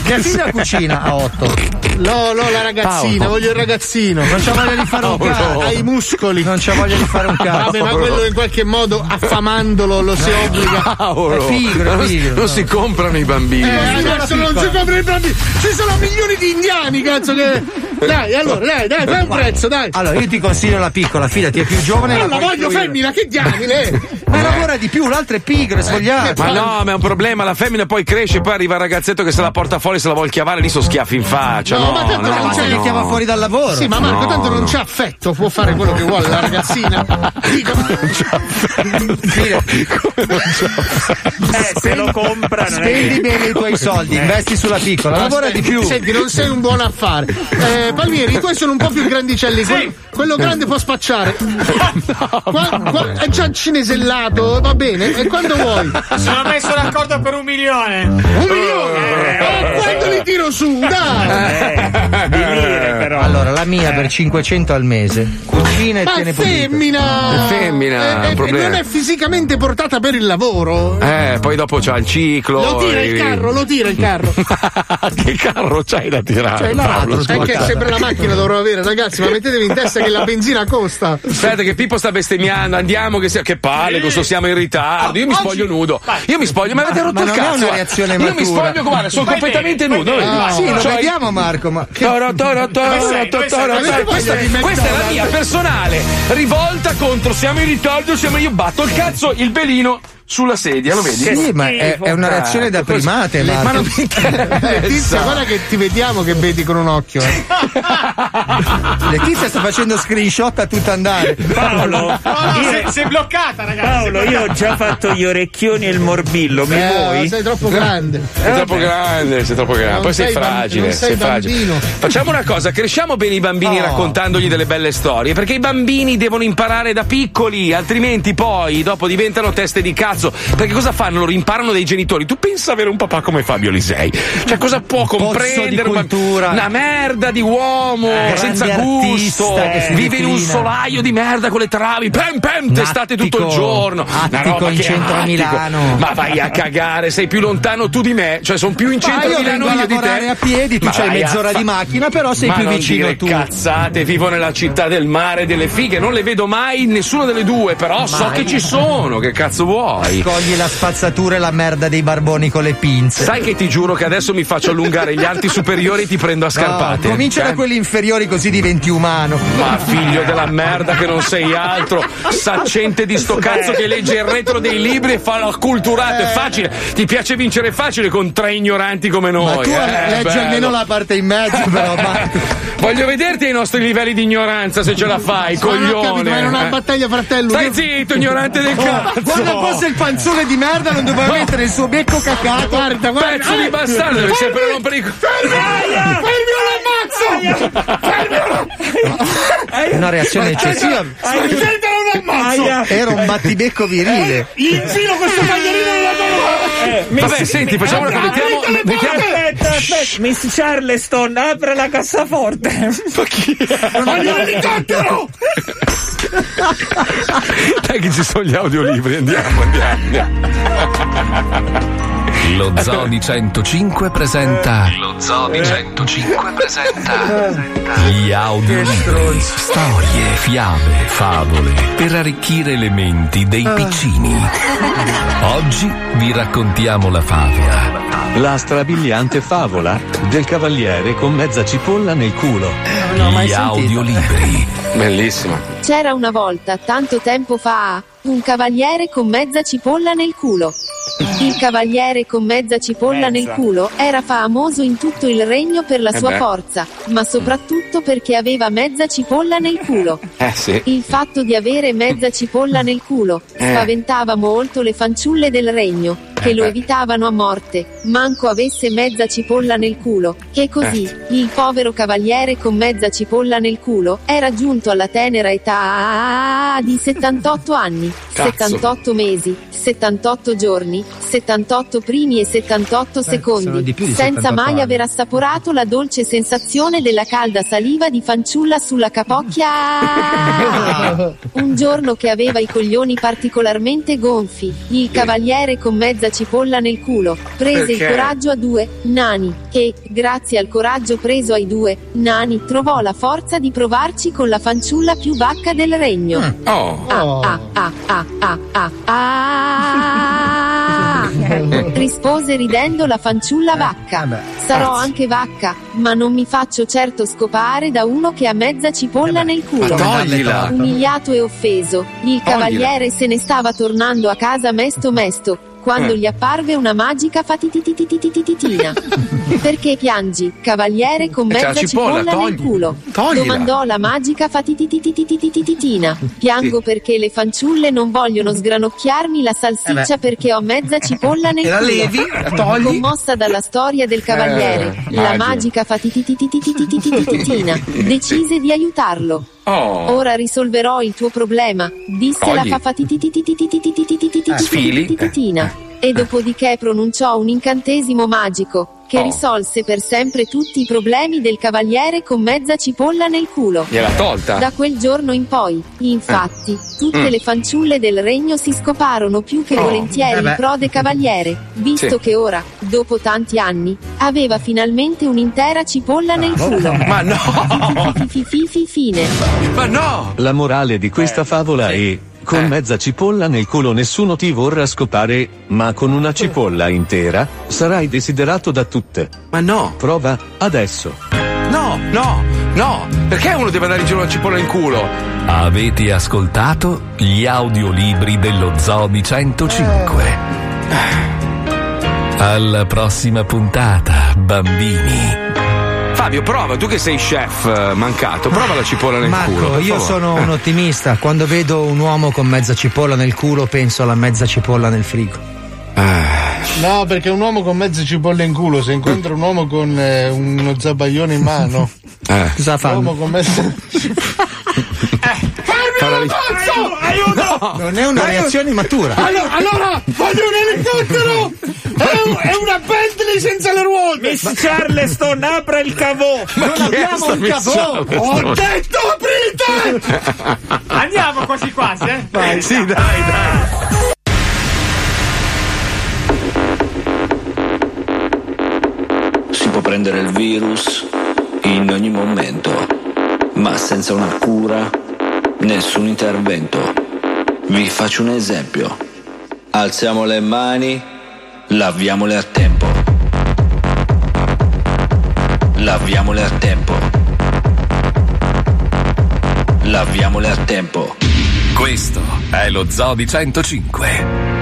Gazzina la cucina a 8. No, la ragazzina, Paolo. Voglio il ragazzino. Non c'ha voglia di fare un cazzo. Ai muscoli. Non c'ha voglia di fare un cazzo. Vabbè, ma quello in qualche modo affamandolo lo si obbliga. Paolo. È pigro, non si comprano i bambini. Adesso non si comprano i bambini. Ci sono milioni di indiani, cazzo, che. Dai, allora, dai, fai un prezzo, dai. Allora, io ti consiglio la piccola, fidati, è più giovane. Non la voglio femmina, che diamine! Ma lavora di più, l'altra è pigra, svogliata. Ma no, ma è un problema, la femmina poi cresce, poi arriva il ragazzetto che se la porta fuori, se la vuol chiavare, lì so schiaffi in faccia. No, ma tanto non c'è che chiama fuori dal lavoro. Sì, ma Marco, tanto non c'è affetto, può fare quello che vuole la ragazzina. Dico, non c'è affetto. Se lo compra. Spendi bene i tuoi soldi, investi sulla piccola, lavora di più. Senti, non sei un buon affare. Palmieri, i tuoi sono un po' più grandicelli. Sì. Quello grande può spacciare. È già cinesellato, va bene. E quando vuoi? Sono messo d'accordo per 1 milione. 1 milione? Quando li tiro su, dai. Di lire, però. Allora, la mia per 500 al mese. Cucina e tiene femmina. È femmina. Non è fisicamente portata per il lavoro. Poi dopo c'ha il ciclo. Lo tira il carro. Che carro c'hai da tirare? Cioè, sempre la macchina dovrò avere, ragazzi, ma mettetevi in testa che la benzina costa. Aspetta che Pippo sta bestemmiando, andiamo che palle, questo siamo in ritardo. Io mi spoglio nudo. Io mi spoglio, ma avete rotto il cazzo. È una reazione matura. Io mi spoglio, guarda, sono completamente nudo. Sì, lo vediamo, Marco, ma questa è la mia personale rivolta contro siamo in ritardo, io batto il cazzo, il belino sulla sedia, lo vedi? Sì, ma è una reazione da primate. Ma non mi interessa. Letizia, guarda che ti vediamo che vedi con un occhio. Letizia sta facendo screenshot a tutto andare. Paolo, sei bloccata, ragazzi. Paolo, io ho già fatto gli orecchioni e il morbillo. Mi vuoi? Sei troppo grande. Sei troppo grande. Poi sei fragile. Facciamo una cosa: cresciamo bene i bambini raccontandogli delle belle storie, perché i bambini devono imparare da piccoli, altrimenti poi dopo diventano teste di cazzo. Perché cosa fanno? Lo rimparano dei genitori. Tu pensa avere un papà come Fabio Lisei, cioè cosa può comprendere? Una merda di uomo, senza gusto, vive in un solaio di merda con le travi, testate tutto il giorno, una roba in centro a Milano. Ma vai a cagare, sei più lontano tu di me, cioè sono più in centro a Milano io di te. A piedi, tu c'hai mezz'ora di macchina, però sei più vicino tu. Cazzate, vivo nella città del mare delle fighe, non le vedo mai nessuna delle due, però so che ci sono, che cazzo vuoi? Scogli la spazzatura e la merda dei barboni con le pinze. Sai che ti giuro che adesso mi faccio allungare gli arti superiori e ti prendo a scarpate. Comincia da quelli inferiori, così diventi umano. Ma figlio della merda che non sei altro, saccente di sto cazzo che legge il retro dei libri e fa l'acculturato. È facile, ti piace vincere facile con 3 ignoranti come noi. Ma tu leggi almeno la parte in mezzo, però. Voglio vederti ai nostri livelli di ignoranza, se ce la fai, coglione. Capito, ma è una battaglia, fratello. Stai zitto, ignorante del cazzo. Guarda fosse il panzone di merda, non doveva mettere il suo becco cacato. Guarda. Pezzo di bastardo, deve sempre rompere i Fermi, lo ammazzo! Fermi! È una reazione eccessiva. Era un battibecco virile. Infilo questo taglierino nella vabbè, senti, facciamo una cosa. Aspetta, Miss Charleston, apre la cassaforte. Ma chi è? Ma gli elicottero! Dai che ci sono gli audiolibri, andiamo. Lo Zoni 105 presenta. Gli audiolibri, storie, fiabe, favole per arricchire le menti dei piccini. Oggi vi raccontiamo la favola. La strabiliante favola del cavaliere con mezza cipolla nel culo. Gli audiolibri. Bellissimo. C'era una volta, tanto tempo fa, un cavaliere con mezza cipolla nel culo. Il cavaliere con mezza cipolla nel culo era famoso in tutto il regno per la sua forza, ma soprattutto perché aveva mezza cipolla nel culo. Sì. Il fatto di avere mezza cipolla nel culo spaventava molto le fanciulle del regno, che lo evitavano a morte, manco avesse mezza cipolla nel culo. E così, il povero cavaliere con mezza cipolla nel culo era giunto alla tenera età di 78 anni, 78 mesi, 78 giorni, 78 primi e 78 secondi, senza mai aver assaporato la dolce sensazione della calda saliva di fanciulla sulla capocchia. Un giorno che aveva i coglioni particolarmente gonfi, il cavaliere con mezza cipolla nel culo prese il coraggio a due nani e, grazie al coraggio preso ai due nani, trovò la forza di provarci con la fanciulla più bacca del regno. Rispose ridendo la fanciulla vacca. Sarò anche vacca, ma non mi faccio certo scopare da uno che ha mezza cipolla nel culo. Umiliato e offeso, il cavaliere se ne stava tornando a casa mesto quando gli apparve una magica fatititititititina. Perché piangi, cavaliere con mezza cipolla nel culo? Domandò la magica fatititititititina. Piango perché le fanciulle non vogliono sgranocchiarmi la salsiccia perché ho mezza cipolla nel culo. La levi, la togli. Commossa dalla storia del cavaliere, la magica fatititititititina decise di aiutarlo. Ora risolverò il tuo problema, disse la fatitititititititina, e dopodiché pronunciò un incantesimo magico che risolse per sempre tutti i problemi del cavaliere con mezza cipolla nel culo. Gliel'ha tolta. Da quel giorno in poi, infatti, tutte le fanciulle del regno si scoparono più che volentieri il prode cavaliere, visto che ora, dopo tanti anni, aveva finalmente un'intera cipolla nel culo. Ma no! Fine. Ma no! La morale di questa favola è: con mezza cipolla nel culo nessuno ti vorrà scopare, ma con una cipolla intera sarai desiderato da tutte. Ma no! Prova adesso. No! Perché uno deve andare in giro una cipolla nel culo? Avete ascoltato gli audiolibri dello Zobi 105. Alla prossima puntata, bambini. Fabio, prova, tu che sei chef mancato, prova la cipolla nel culo. Marco, io sono un ottimista. Quando vedo un uomo con mezza cipolla nel culo penso alla mezza cipolla nel frigo. No, perché un uomo con mezza cipolla in culo, se incontra un uomo con uno zabaglione in mano, cosa fa? Un uomo con mezza Aiuto! No, non è una reazione matura. Allora voglio un elicottero! È una Bentley senza le ruote! Miss Charleston, apra il cavò! Non abbiamo il cavò! Ho detto aprite! Andiamo quasi quasi, eh? Vai, sì, dai! Si può prendere il virus in ogni momento, ma senza una cura, nessun intervento. Vi faccio un esempio. Alziamo le mani, laviamole a tempo. Laviamole a tempo. Laviamole a tempo. Questo è lo Zobi 105.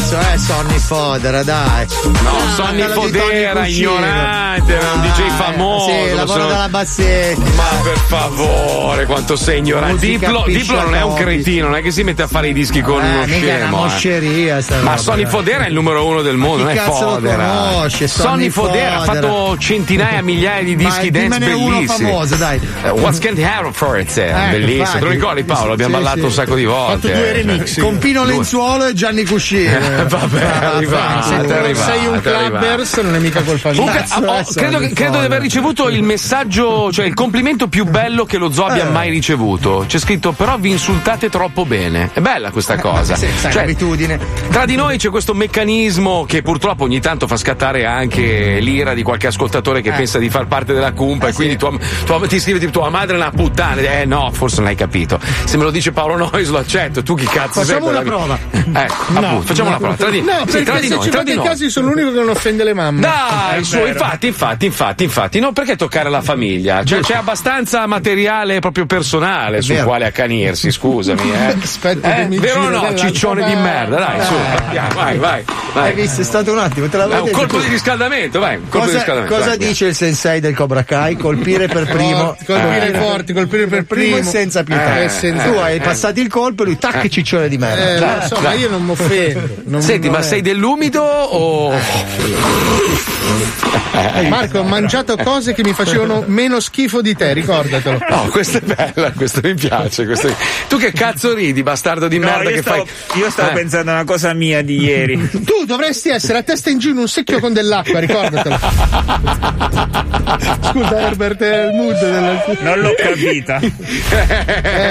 cazzo, Sonny Fodera, dai. No, Sonny Fodera, ignorante, era un DJ famoso. Sì, lavoro dalla bassetta. Ma per favore, quanto sei ignorante. Diplo non è un cretino, non è che si mette a fare i dischi con uno scemo. È una mosceria, sta roba. Ma Sonny Fodera è il numero uno del mondo, non è Fodera. Sonny Fodera ha fatto centinaia, migliaia di dischi dance bellissimi. Uno famoso, dai. What's Can't Have For It, bellissimo. Te lo ricordi, Paolo? Abbiamo ballato un sacco di volte. Ho fatto due remix. Con Pino Lenzuolo e Gianni Cuscino. Vabbè, arrivate. Sei un clubber, se non è mica colpa mia. Credo di aver ricevuto il messaggio, cioè il complimento più bello che lo zoo abbia mai ricevuto. C'è scritto: però vi insultate troppo bene. È bella questa cosa. Cioè, abitudine. Tra di noi c'è questo meccanismo che purtroppo ogni tanto fa scattare anche l'ira di qualche ascoltatore che pensa di far parte della cumpa, e quindi ti scrive tipo tua madre è una puttana. No, forse non hai capito. Se me lo dice Paolo Nois lo accetto. Tu chi cazzo sei? Facciamo una prova. Appunto, facciamo una prova. Tra di noi. In casi sono l'unico che non offende le mamme. Dai, infatti. No, perché toccare la famiglia? Cioè, c'è abbastanza materiale proprio personale sul quale accanirsi, scusami. Aspetta, vero o no? Ciccione di merda, dai, su. Vai. Hai visto? È stato un attimo. Un colpo di riscaldamento, vai. Cosa dice il sensei del Cobra Kai? Colpire per primo. Colpire forti, colpire per primo. E senza pietà. Tu hai passato il colpo e lui, tac, ciccione di merda. Non so, ma io non mi offendo. Senti, ma sei dell'umido o. Marco, ho mangiato cose che mi facevano meno schifo di te, ricordatelo. No, questa è bella, questo mi piace. Tu che cazzo ridi, bastardo di merda? Io stavo pensando a una cosa mia di ieri. Tu dovresti essere a testa in giù in un secchio con dell'acqua, ricordatelo. Scusa, Herbert, è il mood della. Non l'ho capita.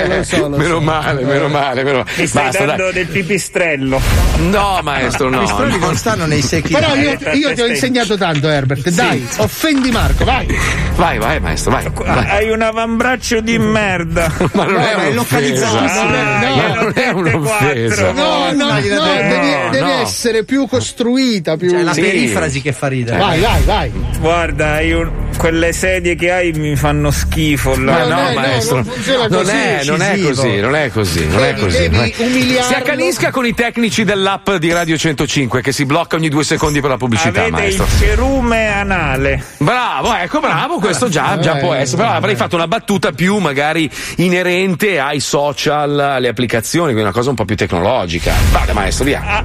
Lo so. Meno male. Mi stai dando del pipistrello. No, maestro, no. I pipistrelli non stanno nei secchi. Però io ti ho insegnato tanto, Herbert. Dai, offendi Marco, vai. Vai, maestro, vai. Hai un avambraccio di merda. Ma non è localizzato. Non è un'offesa. No, deve essere più costruita, più. Cioè, la perifrasi che fa ridere. Vai. Guarda, quelle sedie che hai mi fanno schifo. No, maestro. Non è così. Si accanisca con i tecnici dell'app di Radio 105 che si blocca ogni 2 secondi per la pubblicità. Avete maestro. Il cerume anale. Bravo, questo già può essere. Però avrei fatto una battuta più magari inerente ai social, alle applicazioni, quindi una cosa un po' più tecnologica. Vada maestro, via.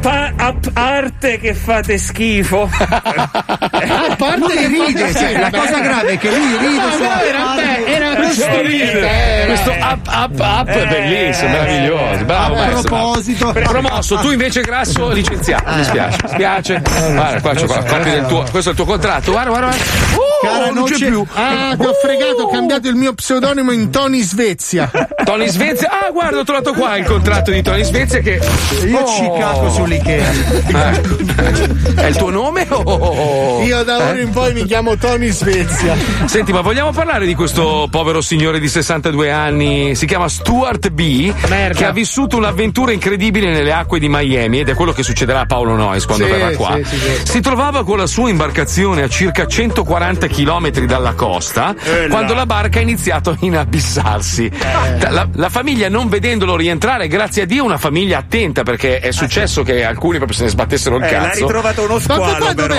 A parte che fate schifo. A parte che ride, la cosa grave è che lui ride. Era questo ride. Questo up è bellissimo, meraviglioso. Bravo maestro. A proposito. Promosso, tu invece Grasso licenziato. Mi spiace. Guarda, qua c'è qua. Questo è il tuo contratto. Guarda. Cara, non c'è più. Ti ho fregato, ho cambiato il mio pseudonimo in Tony Svezia. Tony Svezia? Ah, guarda, ho trovato qua il contratto di Tony Svezia che io ci cago sull'Ikea. È il tuo nome o? Io da ora in poi mi chiamo Tony Svezia. Senti, ma vogliamo parlare di questo povero signore di 62 anni, si chiama Stuart B, che ha vissuto un'avventura incredibile nelle acque di Miami, ed è quello che succederà a Paolo Nois quando verrà qua. Sì. Si trovava con la sua imbarcazione a circa 140 km dalla costa quando la barca ha iniziato a inabissarsi. La famiglia, non vedendolo rientrare, grazie a Dio una famiglia attenta, perché è successo che alcuni proprio se ne sbattessero il cazzo. L'ha ritrovato uno squalo, però.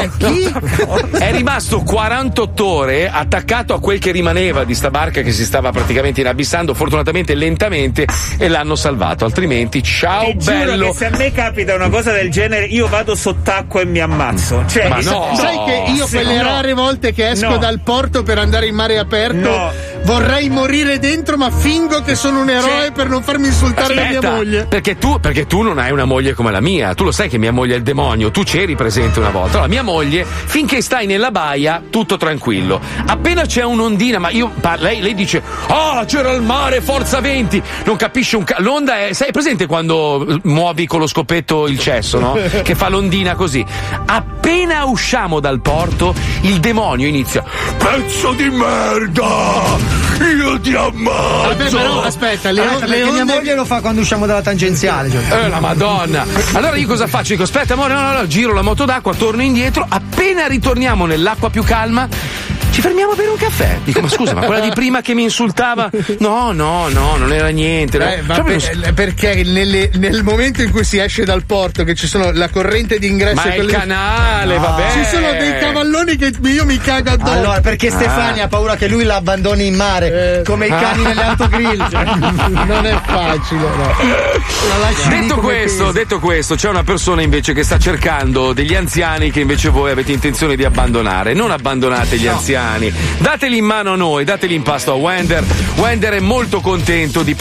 È rimasto 48 ore attaccato a quel che rimaneva di sta barca che si stava praticamente inabissando, fortunatamente lentamente, e l'hanno salvato, altrimenti ciao. Ti bello, giuro che se a me capita una cosa del genere io vado sott'acqua e mi ammazzo, cioè. Ma no, sai che io quelle rare volte che esco dal porto per andare in mare aperto vorrei morire dentro, ma fingo che sono un eroe per non farmi insultare da mia moglie, perché tu non hai una moglie come la mia. Tu lo sai che mia moglie è il demonio, tu c'eri presente una volta. Allora, mia moglie, finché stai nella baia tutto tranquillo, appena c'è un'ondina, ma lei dice c'era il mare, forza venti, non capisce l'onda è, sai presente quando muovi con lo scopetto il cesso, no? Che fa l'ondina così. Appena usciamo dal porto il demonio inizia: pezzo di merda, io ti ammazzo. Vabbè, però aspetta, le onde... mia moglie lo fa quando usciamo dalla tangenziale, cioè. La madonna. Allora io cosa faccio? Dico aspetta amore, no, giro la moto d'acqua, torno indietro. Appena ritorniamo nell'acqua più calma ci fermiamo a bere un caffè. Dico, ma scusa, ma quella di prima che mi insultava? No, non era niente. Perché nel momento in cui si esce dal porto, che ci sono la corrente d'ingresso e il canale, vabbè, ci sono dei cavalloni che io mi cago addosso. Allora, perché Stefania ha paura che lui la abbandoni in mare, come i cani nelle autogrill. Non è facile, no. Detto questo, c'è una persona invece che sta cercando degli anziani che invece voi avete intenzione di abbandonare. Non abbandonate gli anziani, dateli in mano a noi, dateli in pasto a Wender. Wender è molto contento di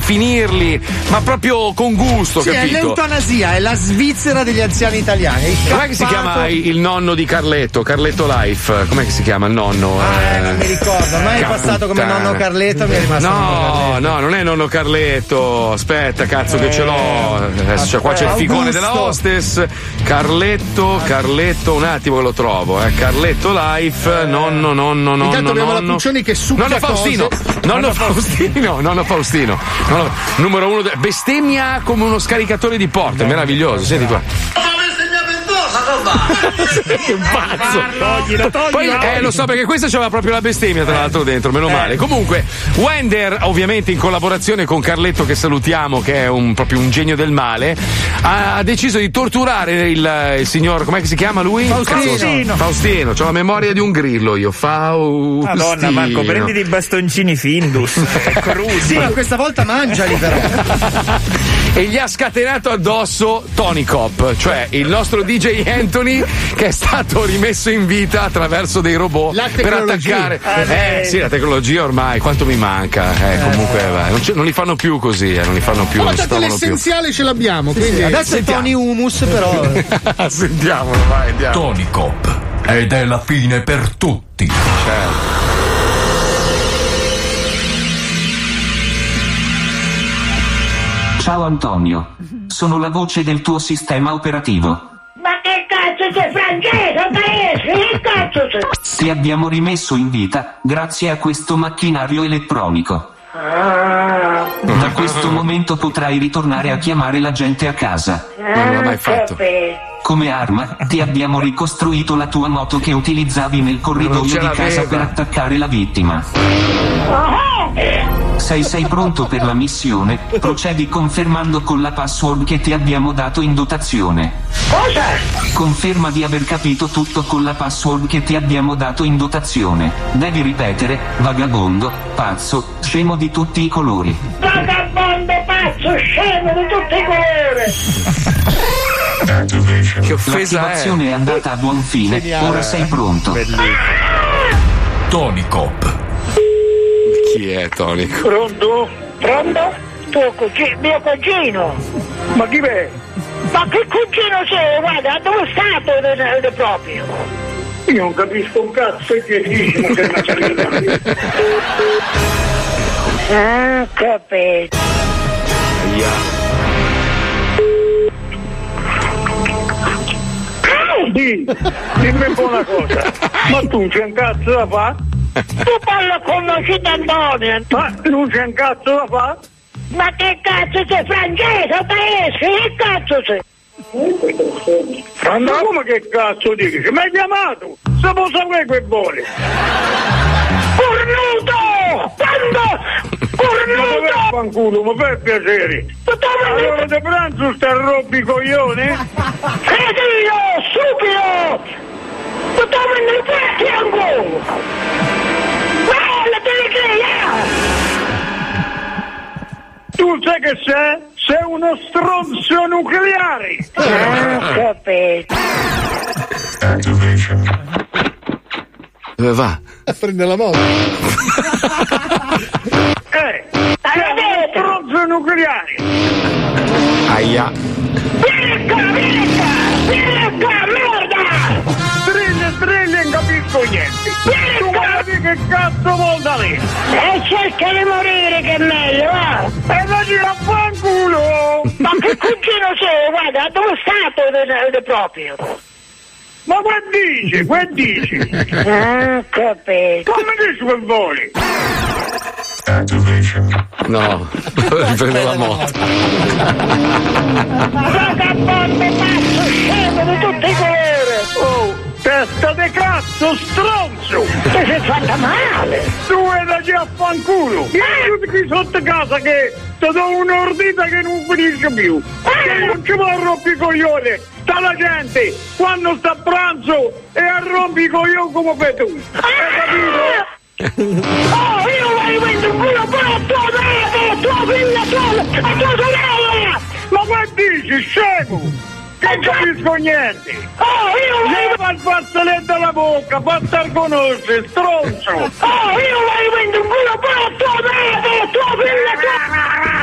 finirli, ma proprio con gusto, sì, capito? È l'eutanasia, è la Svizzera degli anziani italiani. Com'è che si chiama il nonno di Carletto? Carletto Life, com'è che si chiama il nonno? Non mi ricordo, ma è passato come nonno Carletto, mi è rimasto. No, non è nonno Carletto. Aspetta, cazzo, che ce l'ho. Adesso qua c'è il figone della hostess. Carletto, un attimo che lo trovo. Carletto Life, nonno. Intanto abbiamo la Puccioni che succhia Nonno Faustino. Nonno Faustino. Numero uno. Bestemmia come uno scaricatore di porte. Meraviglioso. Senti qua. Sei un pazzo. Toglila. Poi, lo so, perché questa c'aveva proprio la bestemmia, tra l'altro, dentro, meno male. Comunque, Wender, ovviamente in collaborazione con Carletto, che salutiamo, che è proprio un genio del male, ha deciso di torturare il signor, com'è che si chiama lui? Faustino. C'ho la memoria di un grillo io. Faustino. Madonna, Marco, prendi dei bastoncini Findus. Sì, ma questa volta mangiali però. E gli ha scatenato addosso Tony Cop, cioè il nostro DJ Anthony, che è stato rimesso in vita attraverso dei robot per attaccare. Sì, la tecnologia ormai, quanto mi manca. Comunque, non li fanno più così, non li fanno più. Ma tanto l'essenziale ce l'abbiamo. Quindi. Sì, adesso sentiamo. È Tony Humus, però. Sentiamolo, vai, andiamo. Tony Cop. Ed è la fine per tutti. Certo. Ciao Antonio, sono la voce del tuo sistema operativo. Ma che cazzo sei, francese, paese, che cazzo sei? Ti abbiamo rimesso in vita grazie a questo macchinario elettronico. Da questo momento potrai ritornare a chiamare la gente a casa. Non l'ho mai fatto. Come arma, ti abbiamo ricostruito la tua moto che utilizzavi nel corridoio di casa per attaccare la vittima. Sei pronto per la missione? Procedi confermando con la password che ti abbiamo dato in dotazione. Cosa? Conferma di aver capito tutto con la password che ti abbiamo dato in dotazione. Devi ripetere: vagabondo, pazzo, scemo di tutti i colori. Vagabondo, pazzo, scemo di tutti i colori. Che offesa. L'attivazione è andata a buon fine. Geniale. Ora sei pronto. Tony Cop. Chi è Tony? Pronto? Mio cugino. Ma chi è? Ma che cugino sei? Guarda, dove state proprio? Io non capisco un cazzo, è pienissimo che non c'è. Capito. Dimmi un po' una cosa. Ma tu c'è un cazzo da fare? Tu parla con la cittadina, ma non c'è un cazzo da fare? Ma che cazzo sei, francese, paese, che cazzo sei? Ma come che cazzo dici? Mi hai chiamato? Se può sapere che vuole. Cornuto! Quando? Cornuto! Fanculo, ma per piacere. Allora di pranzo sta robbi coglione? Credio, stupido! Ma dove mi fai ancora? Tu sai che c'è? C'è uno stronzo nucleare! Capito. Dove va? A prendere la moto! C'è uno stronzo nucleare! Aia! Virca, merda! Strille, non capisco niente! Tu guardi che cazzo vuol da lì! E cerca di morire che è meglio, va! E non ti la fa un culo! Ma che cugino sei, guarda, dove state proprio? Ma che dici? Capito! Come dici quel voli? No, riprende la moto. Vagabondo, pazzo, scemo di tutti i colori! Oh! Testa de cazzo, stronzo! Che si è fatta male. Tu vedi a fanculo. Io qui sotto casa che ti do un'ordita che non finisce più. Che non ci vorrò più coglione. Sta la gente quando sta a pranzo e arrompi i coglioni come fai tu. Hai capito? Oh, io l'hai messo in culo pure a tua madre, a tua figlia, a tua sorella. Ma che dici, scemo? Non capisco niente! Oh, io l'hai fatto farsi dalla bocca, fatto conoscere, stronzo! Oh, io l'hai vendo un culo per la tua merda,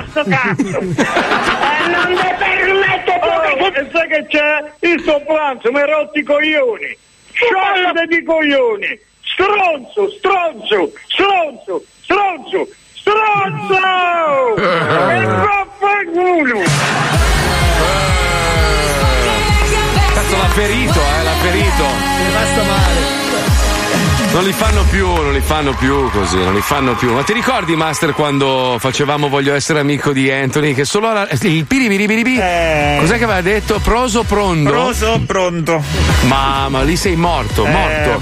la tua figlia! Sto cazzo! Non mi permette più che... E sai che c'è? Il suo pranzo mi ha rotto i coglioni! Sciogliti di coglioni! Stronzo, stronzo, stronzo, stronzo, stronzo! E vaffanculo! L'ha ferito, l'ha ferito. È rimasto male. Non li fanno più così, non li fanno più. Ma ti ricordi, Master, quando facevamo Voglio essere amico di Anthony? Che solo il piribiribiribi. Cos'è che aveva detto? Proso pronto. Mamma, lì sei morto.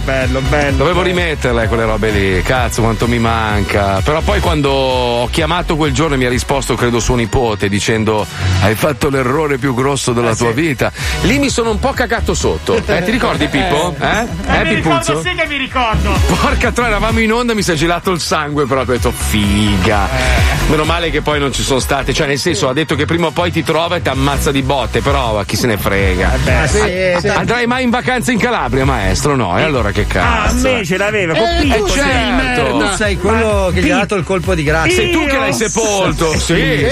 Bello. Dovevo rimetterle quelle robe lì. Cazzo, quanto mi manca. Però poi quando ho chiamato quel giorno mi ha risposto, credo, suo nipote, dicendo: hai fatto l'errore più grosso della tua vita. Lì mi sono un po' cagato sotto. Ti ricordi, Pippo? Mi Pipuzzo? Ricordo, sì che mi ricordo. Porca troia, eravamo in onda, mi si è gelato il sangue, però ho detto figa. Meno male che poi non ci sono state, cioè nel senso ha detto che prima o poi ti trova e ti ammazza di botte, però chi se ne frega. Andrai mai in vacanza in Calabria, maestro? No, e allora che cazzo? A me ce l'aveva con Pippo, certo. Tu sei quello che gli ha dato il colpo di grazia. Sei tu che l'hai sepolto. Sì,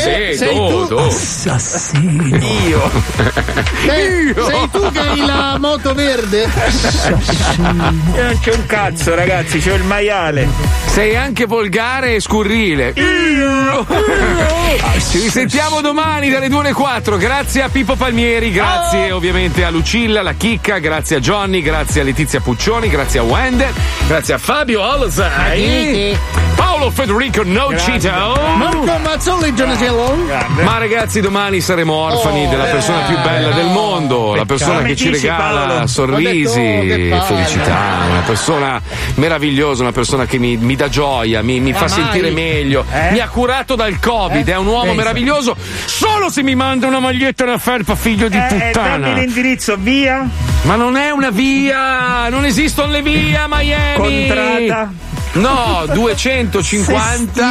tu assassino. Io. Sei tu che hai la moto verde. E anche un cazzo. Ragazzi, c'ho il maiale. Sei anche volgare e scurrile. Ci risentiamo domani dalle 2 alle 4. Grazie a Pippo Palmieri, grazie ovviamente a Lucilla, la Chicca, grazie a Johnny, grazie a Letizia Puccioni, grazie a Wender, grazie a Fabio Olzai, Paolo Federico Nocito, Marco Mazzoli, Gianatello. Ma ragazzi, domani saremo orfani della persona più bella del mondo, la persona che ci regala sorrisi, felicità, una persona meravigliosa, una persona che mi dà gioia, mi fa sentire meglio, mi ha curato dal Covid, è un uomo meraviglioso. Solo se mi manda una maglietta e una felpa, figlio di puttana. Dammi l'indirizzo, via. Ma non è una via, non esistono le vie a Miami. Contrada. No, 250.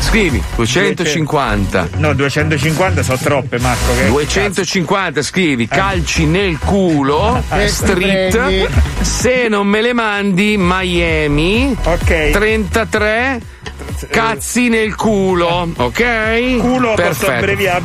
Scrivi 250. No, 250 sono troppe, Marco. 250 scrivi calci nel culo street. Se non me le mandi Miami. Ok. 33 cazzi nel culo, ok? Culo posso abbreviare.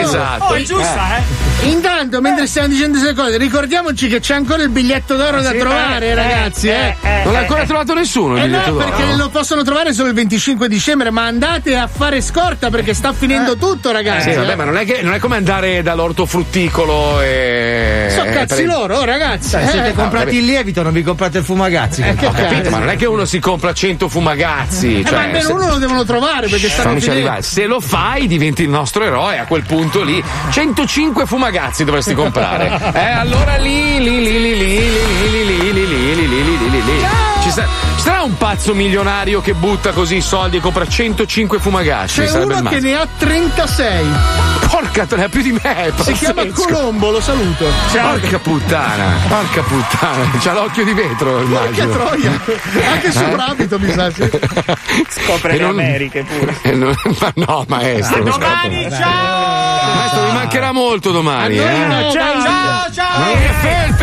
Esatto. È giusta, Intanto, mentre stiamo dicendo queste cose, ricordiamoci che c'è ancora il biglietto d'oro da trovare, ragazzi. Non l'ha ancora trovato nessuno il biglietto d'oro. Perché lo possono trovare solo il 25 dicembre, ma andate a fare scorta perché sta finendo tutto, ragazzi. Vabbè, ma non è come andare dall'ortofrutticolo e. So cazzi loro, ragazzi. Siete comprati il lievito, non vi comprate il fumagazzi. Ho capito, ma non è che uno si compra 100 fumagazzi. Cioè, ma uno lo devono trovare perché stanno finendo. Se lo fai diventi il nostro eroe, a quel punto lì 105 fumagazzi dovresti comprare. Allora lì. Ci sarà un pazzo milionario che butta così i soldi e compra 105 fumagazzi. C'è uno che ne ha 36. Porca, ne ha più di me. Si chiama Colombo, lo saluto. Porca puttana. C'ha l'occhio di vetro ormai. Porca troia. Anche soprabito mi sa. Scopre le Americhe pure. Ma no, maestro. Domani, ciao! Maestro, mi mancherà molto domani. Ciao!